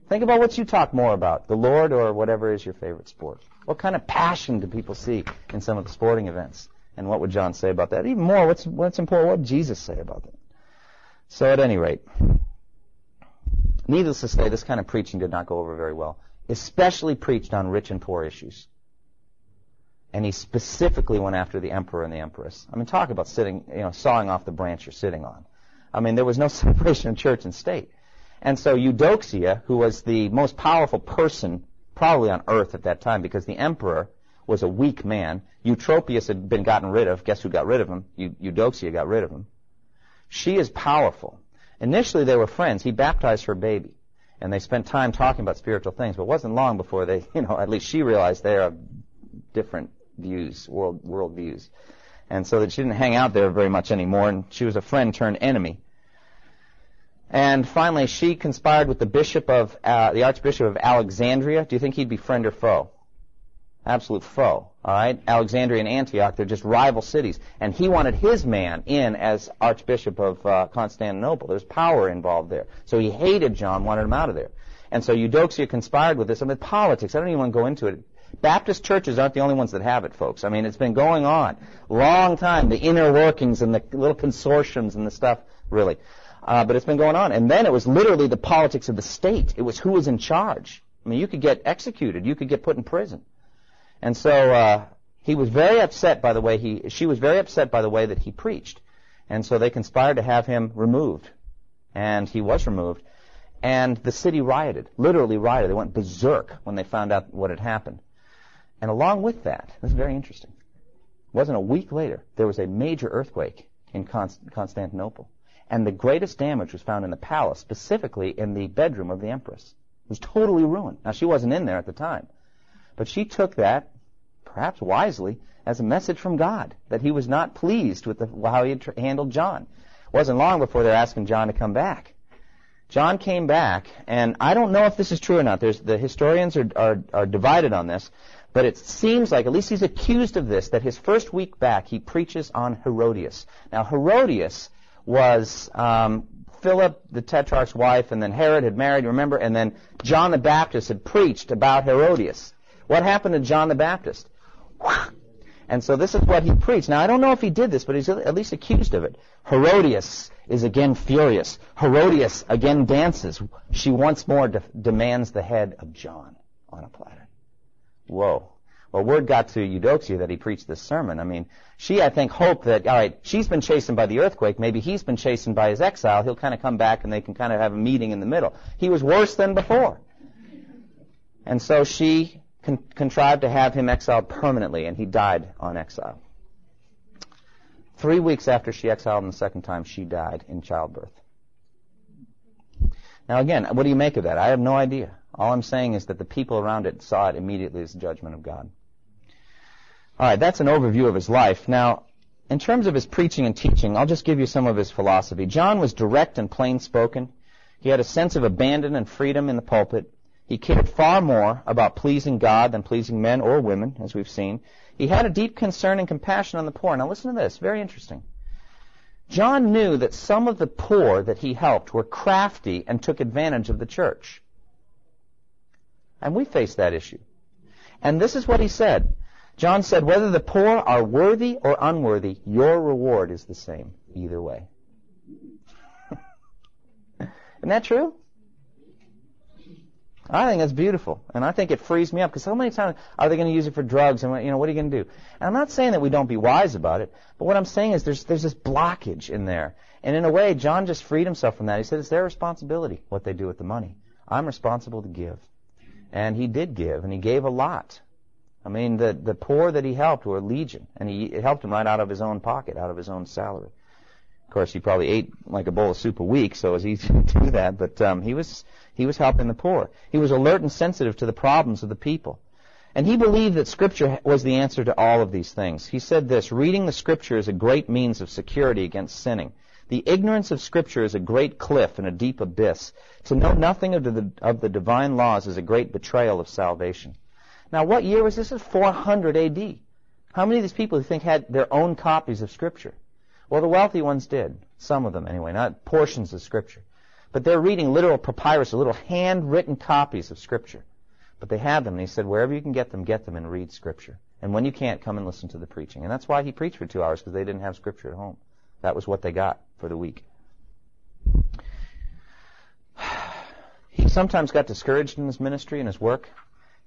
Think about what you talk more about, the Lord or whatever is your favorite sport. What kind of passion do people see in some of the sporting events? And what would John say about that? Even more, what's, what's important, what would Jesus say about that? So at any rate, needless to say, this kind of preaching did not go over very well, especially preached on rich and poor issues. And he specifically went after the emperor and the empress. I mean, talk about sitting, you know, sawing off the branch you're sitting on. I mean, there was no separation of church and state. And so Eudoxia, who was the most powerful person probably on earth at that time, because the emperor was a weak man. Eutropius had been gotten rid of. Guess who got rid of him? Eudoxia got rid of him. She is powerful. Initially, they were friends. He baptized her baby, and they spent time talking about spiritual things. But it wasn't long before they, you know, at least she realized they are different views, world world views, and so that she didn't hang out there very much anymore. And she was a friend turned enemy. And finally, she conspired with the bishop of uh, the Archbishop of Alexandria. Do you think he'd be friend or foe? Absolute foe. All right, Alexandria and Antioch—they're just rival cities. And he wanted his man in as Archbishop of uh, Constantinople. There's power involved there, so he hated John, wanted him out of there. And so Eudoxia conspired with this. I mean, politics. I don't even want to go into it. Baptist churches aren't the only ones that have it, folks. I mean, it's been going on long time. The inner workings and the little consortiums and the stuff, really. Uh, but it's been going on. And then it was literally the politics of the state. It was who was in charge. I mean, you could get executed. You could get put in prison. And so uh, he was very upset by the way he, she was very upset by the way that he preached. And so they conspired to have him removed. And he was removed. And the city rioted, literally rioted. They went berserk when they found out what had happened. And along with that, this is very interesting, it wasn't a week later, there was a major earthquake in Const- Constantinople. And the greatest damage was found in the palace, specifically in the bedroom of the empress. It was totally ruined. Now, she wasn't in there at the time. But she took that, perhaps wisely, as a message from God, that he was not pleased with the, how he had tr- handled John. It wasn't long before they were asking John to come back. John came back, and I don't know if this is true or not. There's, the historians are, are, are divided on this, but it seems like, at least he's accused of this, that his first week back he preaches on Herodias. Now, Herodias was um, Philip the Tetrarch's wife, and then Herod had married, remember, and then John the Baptist had preached about Herodias. What happened to John the Baptist? And so this is what he preached. Now, I don't know if he did this, but he's at least accused of it. Herodias is again furious. Herodias again dances. She once more de- demands the head of John on a platter. Whoa. Well, word got to Eudoxia that he preached this sermon. I mean, she, I think, hoped that, all right, she's been chastened by the earthquake. Maybe he's been chastened by his exile. He'll kind of come back and they can kind of have a meeting in the middle. He was worse than before. And so she con- contrived to have him exiled permanently, and he died on exile. Three weeks after she exiled him the second time, she died in childbirth. Now, again, what do you make of that? I have no idea. All I'm saying is that the people around it saw it immediately as the judgment of God. All right, that's an overview of his life. Now, in terms of his preaching and teaching, I'll just give you some of his philosophy. John was direct and plain-spoken. He had a sense of abandon and freedom in the pulpit. He cared far more about pleasing God than pleasing men or women, as we've seen. He had a deep concern and compassion on the poor. Now, listen to this. Very interesting. John knew that some of the poor that he helped were crafty and took advantage of the church. And we face that issue. And this is what he said. John said, whether the poor are worthy or unworthy, your reward is the same either way. Isn't that true? I think that's beautiful. And I think it frees me up. Because so many times, are they going to use it for drugs? And you know, what are you going to do? And I'm not saying that we don't be wise about it. But what I'm saying is there's there's this blockage in there. And in a way, John just freed himself from that. He said, it's their responsibility what they do with the money. I'm responsible to give. And he did give, and he gave a lot. I mean, the, the poor that he helped were legion, and he it helped him right out of his own pocket, out of his own salary. Of course, he probably ate like a bowl of soup a week, so it was easy to do that, but um, he was he was helping the poor. He was alert and sensitive to the problems of the people. And he believed that Scripture was the answer to all of these things. He said this, reading the Scripture is a great means of security against sinning. The ignorance of Scripture is a great cliff and a deep abyss. To know nothing of the, of the divine laws is a great betrayal of salvation. Now, what year was this? This is four hundred A D How many of these people do you think had their own copies of Scripture? Well, the wealthy ones did. Some of them, anyway, not portions of Scripture. But they're reading literal papyrus, little handwritten copies of Scripture. But they had them, and he said, wherever you can get them, get them and read Scripture. And when you can't, come and listen to the preaching. And that's why he preached for two hours, because they didn't have Scripture at home. That was what they got for the week. He sometimes got discouraged in his ministry and his work.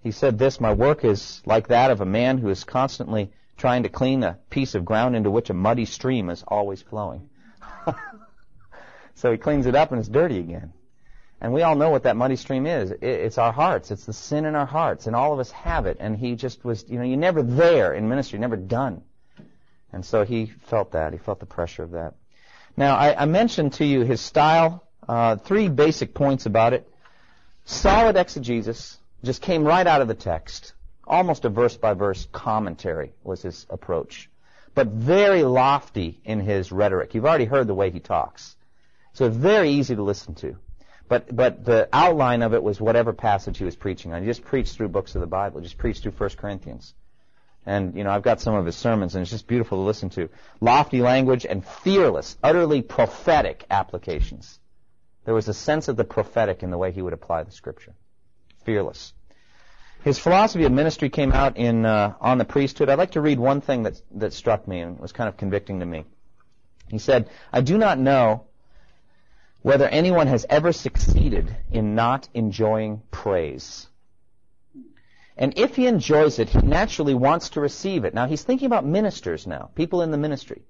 He said this, "My work is like that of a man who is constantly trying to clean a piece of ground into which a muddy stream is always flowing." So he cleans it up and it's dirty again. And we all know what that muddy stream is. It's our hearts. It's the sin in our hearts. And all of us have it. And he just was, you know, you're never there in ministry, never done. And so he felt that. He felt the pressure of that. Now, I, I mentioned to you his style, uh, three basic points about it. Solid exegesis, just came right out of the text. Almost a verse-by-verse commentary was his approach. But very lofty in his rhetoric. You've already heard the way he talks. So very easy to listen to. But but the outline of it was whatever passage he was preaching on. He just preached through books of the Bible. He just preached through First Corinthians. And, you know, I've got some of his sermons, and it's just beautiful to listen to. Lofty language and fearless, utterly prophetic applications. There was a sense of the prophetic in the way he would apply the Scripture. Fearless. His philosophy of ministry came out in uh, On the Priesthood. I'd like to read one thing that, that struck me and was kind of convicting to me. He said, "I do not know whether anyone has ever succeeded in not enjoying praise. And if he enjoys it, he naturally wants to receive it." Now, he's thinking about ministers now, people in the ministry.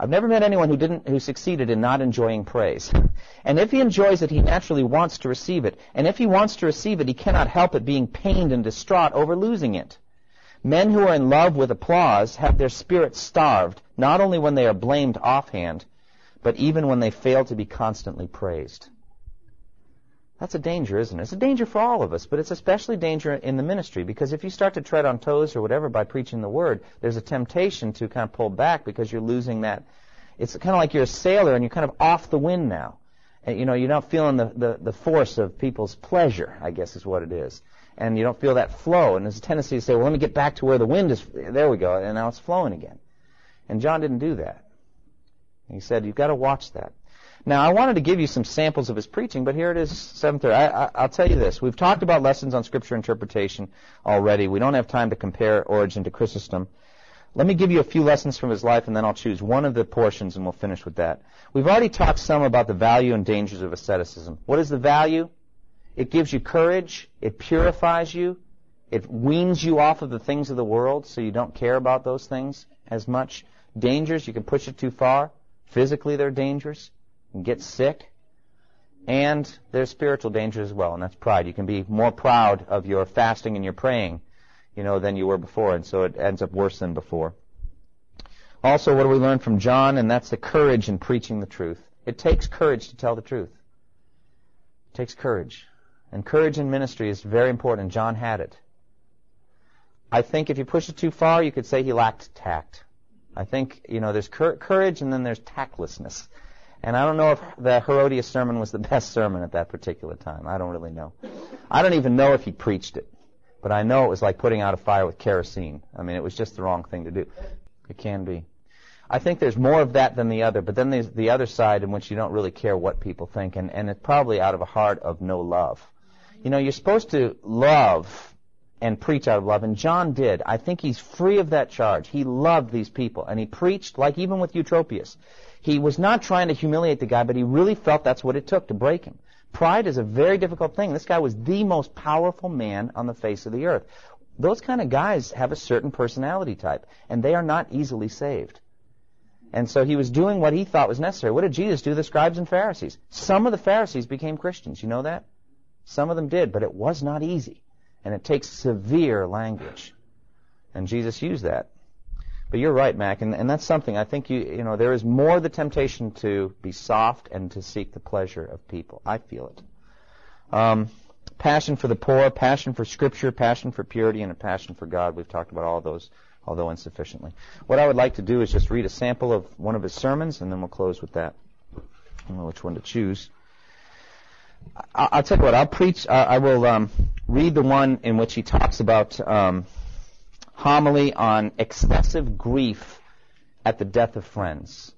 I've never met anyone who didn't, who succeeded in not enjoying praise. "And if he enjoys it, he naturally wants to receive it. And if he wants to receive it, he cannot help it being pained and distraught over losing it. Men who are in love with applause have their spirits starved, not only when they are blamed offhand, but even when they fail to be constantly praised." That's a danger, isn't it? It's a danger for all of us, but it's especially dangerous in the ministry, because if you start to tread on toes or whatever by preaching the Word, there's a temptation to kind of pull back because you're losing that. It's kind of like you're a sailor and you're kind of off the wind now. And, you know, you're not feeling the, the, the force of people's pleasure, I guess is what it is. And you don't feel that flow, and there's a tendency to say, well, let me get back to where the wind is. There we go, and now it's flowing again. And John didn't do that. He said, you've got to watch that. Now, I wanted to give you some samples of his preaching, but here it is, seven thirty. I, I, I'll tell you this. We've talked about lessons on Scripture interpretation already. We don't have time to compare Origen to Chrysostom. Let me give you a few lessons from his life, and then I'll choose one of the portions, and we'll finish with that. We've already talked some about the value and dangers of asceticism. What is the value? It gives you courage. It purifies you. It weans you off of the things of the world, so you don't care about those things as much. Dangers, you can push it too far. Physically, they're dangerous. You can get sick. And there's spiritual danger as well, and that's pride. You can be more proud of your fasting and your praying, you know, than you were before, and so it ends up worse than before. Also, what do we learn from John? And that's the courage in preaching the truth. It takes courage to tell the truth. It takes courage. And courage in ministry is very important. John had it. I think if you push it too far, you could say he lacked tact. I think, you know, there's cur- courage and then there's tactlessness. And I don't know if the Herodias sermon was the best sermon at that particular time. I don't really know. I don't even know if he preached it. But I know it was like putting out a fire with kerosene. I mean, it was just the wrong thing to do. It can be. I think there's more of that than the other. But then there's the other side in which you don't really care what people think. And, and it's probably out of a heart of no love. You know, you're supposed to love and preach out of love, and John did. I think he's free of that charge. He loved these people, and he preached, like even with Eutropius. He was not trying to humiliate the guy, but he really felt that's what it took to break him. Pride is a very difficult thing. This guy was the most powerful man on the face of the earth. Those kind of guys have a certain personality type, and they are not easily saved. And so he was doing what he thought was necessary. What did Jesus do? The scribes and Pharisees. Some of the Pharisees became Christians. You know that? Some of them did, but it was not easy. And it takes severe language. And Jesus used that. But you're right, Mac, and, and that's something. I think, you you know, there is more the temptation to be soft and to seek the pleasure of people. I feel it. Um, passion for the poor, passion for Scripture, passion for purity, and a passion for God. We've talked about all those, although insufficiently. What I would like to do is just read a sample of one of his sermons, and then we'll close with that. I don't know which one to choose. I, I'll tell you what, I'll preach, uh, I will... Um, Read the one in which he talks about um, homily on excessive grief at the death of friends.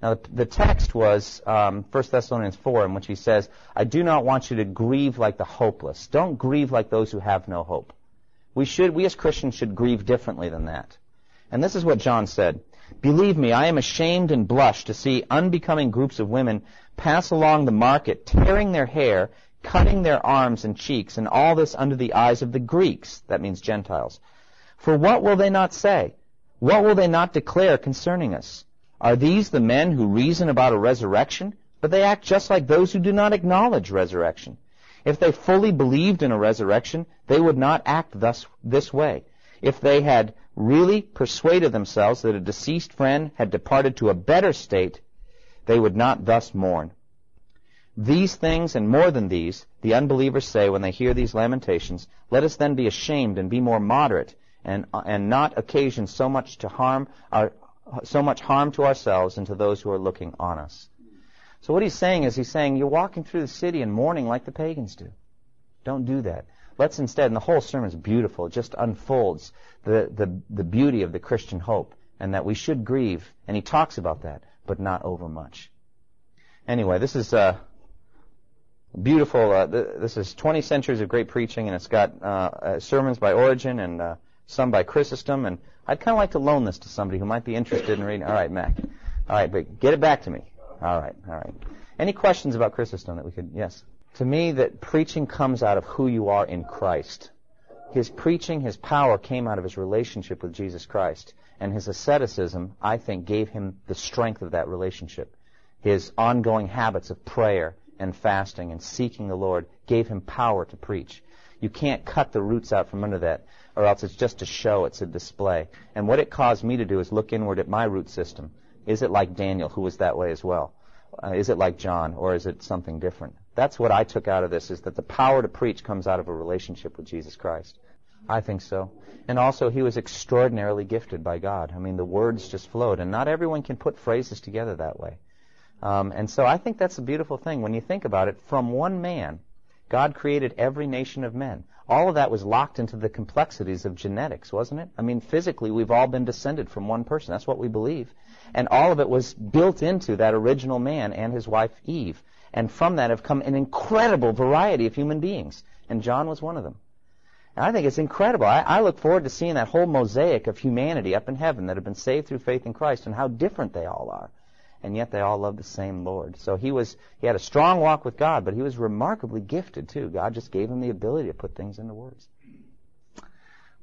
Now, the, the text was um, First Thessalonians four, in which he says, "I do not want you to grieve like the hopeless. Don't grieve like those who have no hope." We should, we as Christians should grieve differently than that. And this is what John said. "Believe me, I am ashamed and blush to see unbecoming groups of women pass along the market, tearing their hair cutting their arms and cheeks, and all this under the eyes of the Greeks, that means Gentiles. For what will they not say? What will they not declare concerning us? Are these the men who reason about a resurrection? But they act just like those who do not acknowledge resurrection. If they fully believed in a resurrection, they would not act thus this way. If they had really persuaded themselves that a deceased friend had departed to a better state, they would not thus mourn. These things, and more than these, the unbelievers say when they hear these lamentations. Let us then be ashamed and be more moderate, and and not occasion so much to harm our, so much harm to ourselves and to those who are looking on us. So what he's saying is, he's saying you're walking through the city and mourning like the pagans do. Don't do that. Let's instead, and the whole sermon is beautiful. It just unfolds the the the beauty of the Christian hope, and that we should grieve. And he talks about that, but not overmuch. Anyway, this is. Uh, Beautiful. Uh, th- this is twenty centuries of great preaching, and it's got uh, uh, sermons by Origen and uh, some by Chrysostom. And I'd kind of like to loan this to somebody who might be interested in reading. All right, Mac. All right, but get it back to me. All right, all right. Any questions about Chrysostom that we could? Yes. To me, that preaching comes out of who you are in Christ. His preaching, his power came out of his relationship with Jesus Christ, and his asceticism, I think, gave him the strength of that relationship. His ongoing habits of prayer and fasting and seeking the Lord gave him power to preach. You can't cut the roots out from under that, or else it's just a show, it's a display. And what it caused me to do is look inward at my root system. Is it like Daniel, who was that way as well? Uh, is it like John, or is it something different? That's what I took out of this, is that the power to preach comes out of a relationship with Jesus Christ. I think so. And also, he was extraordinarily gifted by God. I mean, the words just flowed, and not everyone can put phrases together that way. Um, and so I think that's a beautiful thing. When you think about it, from one man, God created every nation of men. All of that was locked into the complexities of genetics, wasn't it? I mean, physically, we've all been descended from one person. That's what we believe. And all of it was built into that original man and his wife, Eve. And from that have come an incredible variety of human beings. And John was one of them. And I think it's incredible. I, I look forward to seeing that whole mosaic of humanity up in heaven that have been saved through faith in Christ, and how different they all are. And yet they all love the same Lord. So he was he had a strong walk with God, but he was remarkably gifted, too. God just gave him the ability to put things into words.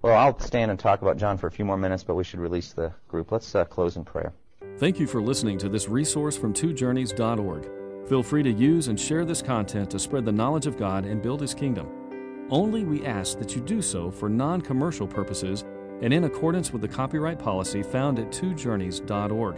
Well, I'll stand and talk about John for a few more minutes, but we should release the group. Let's uh, close in prayer. Thank you for listening to this resource from two journeys dot org. Feel free to use and share this content to spread the knowledge of God and build His kingdom. Only we ask that you do so for non-commercial purposes and in accordance with the copyright policy found at two journeys dot org.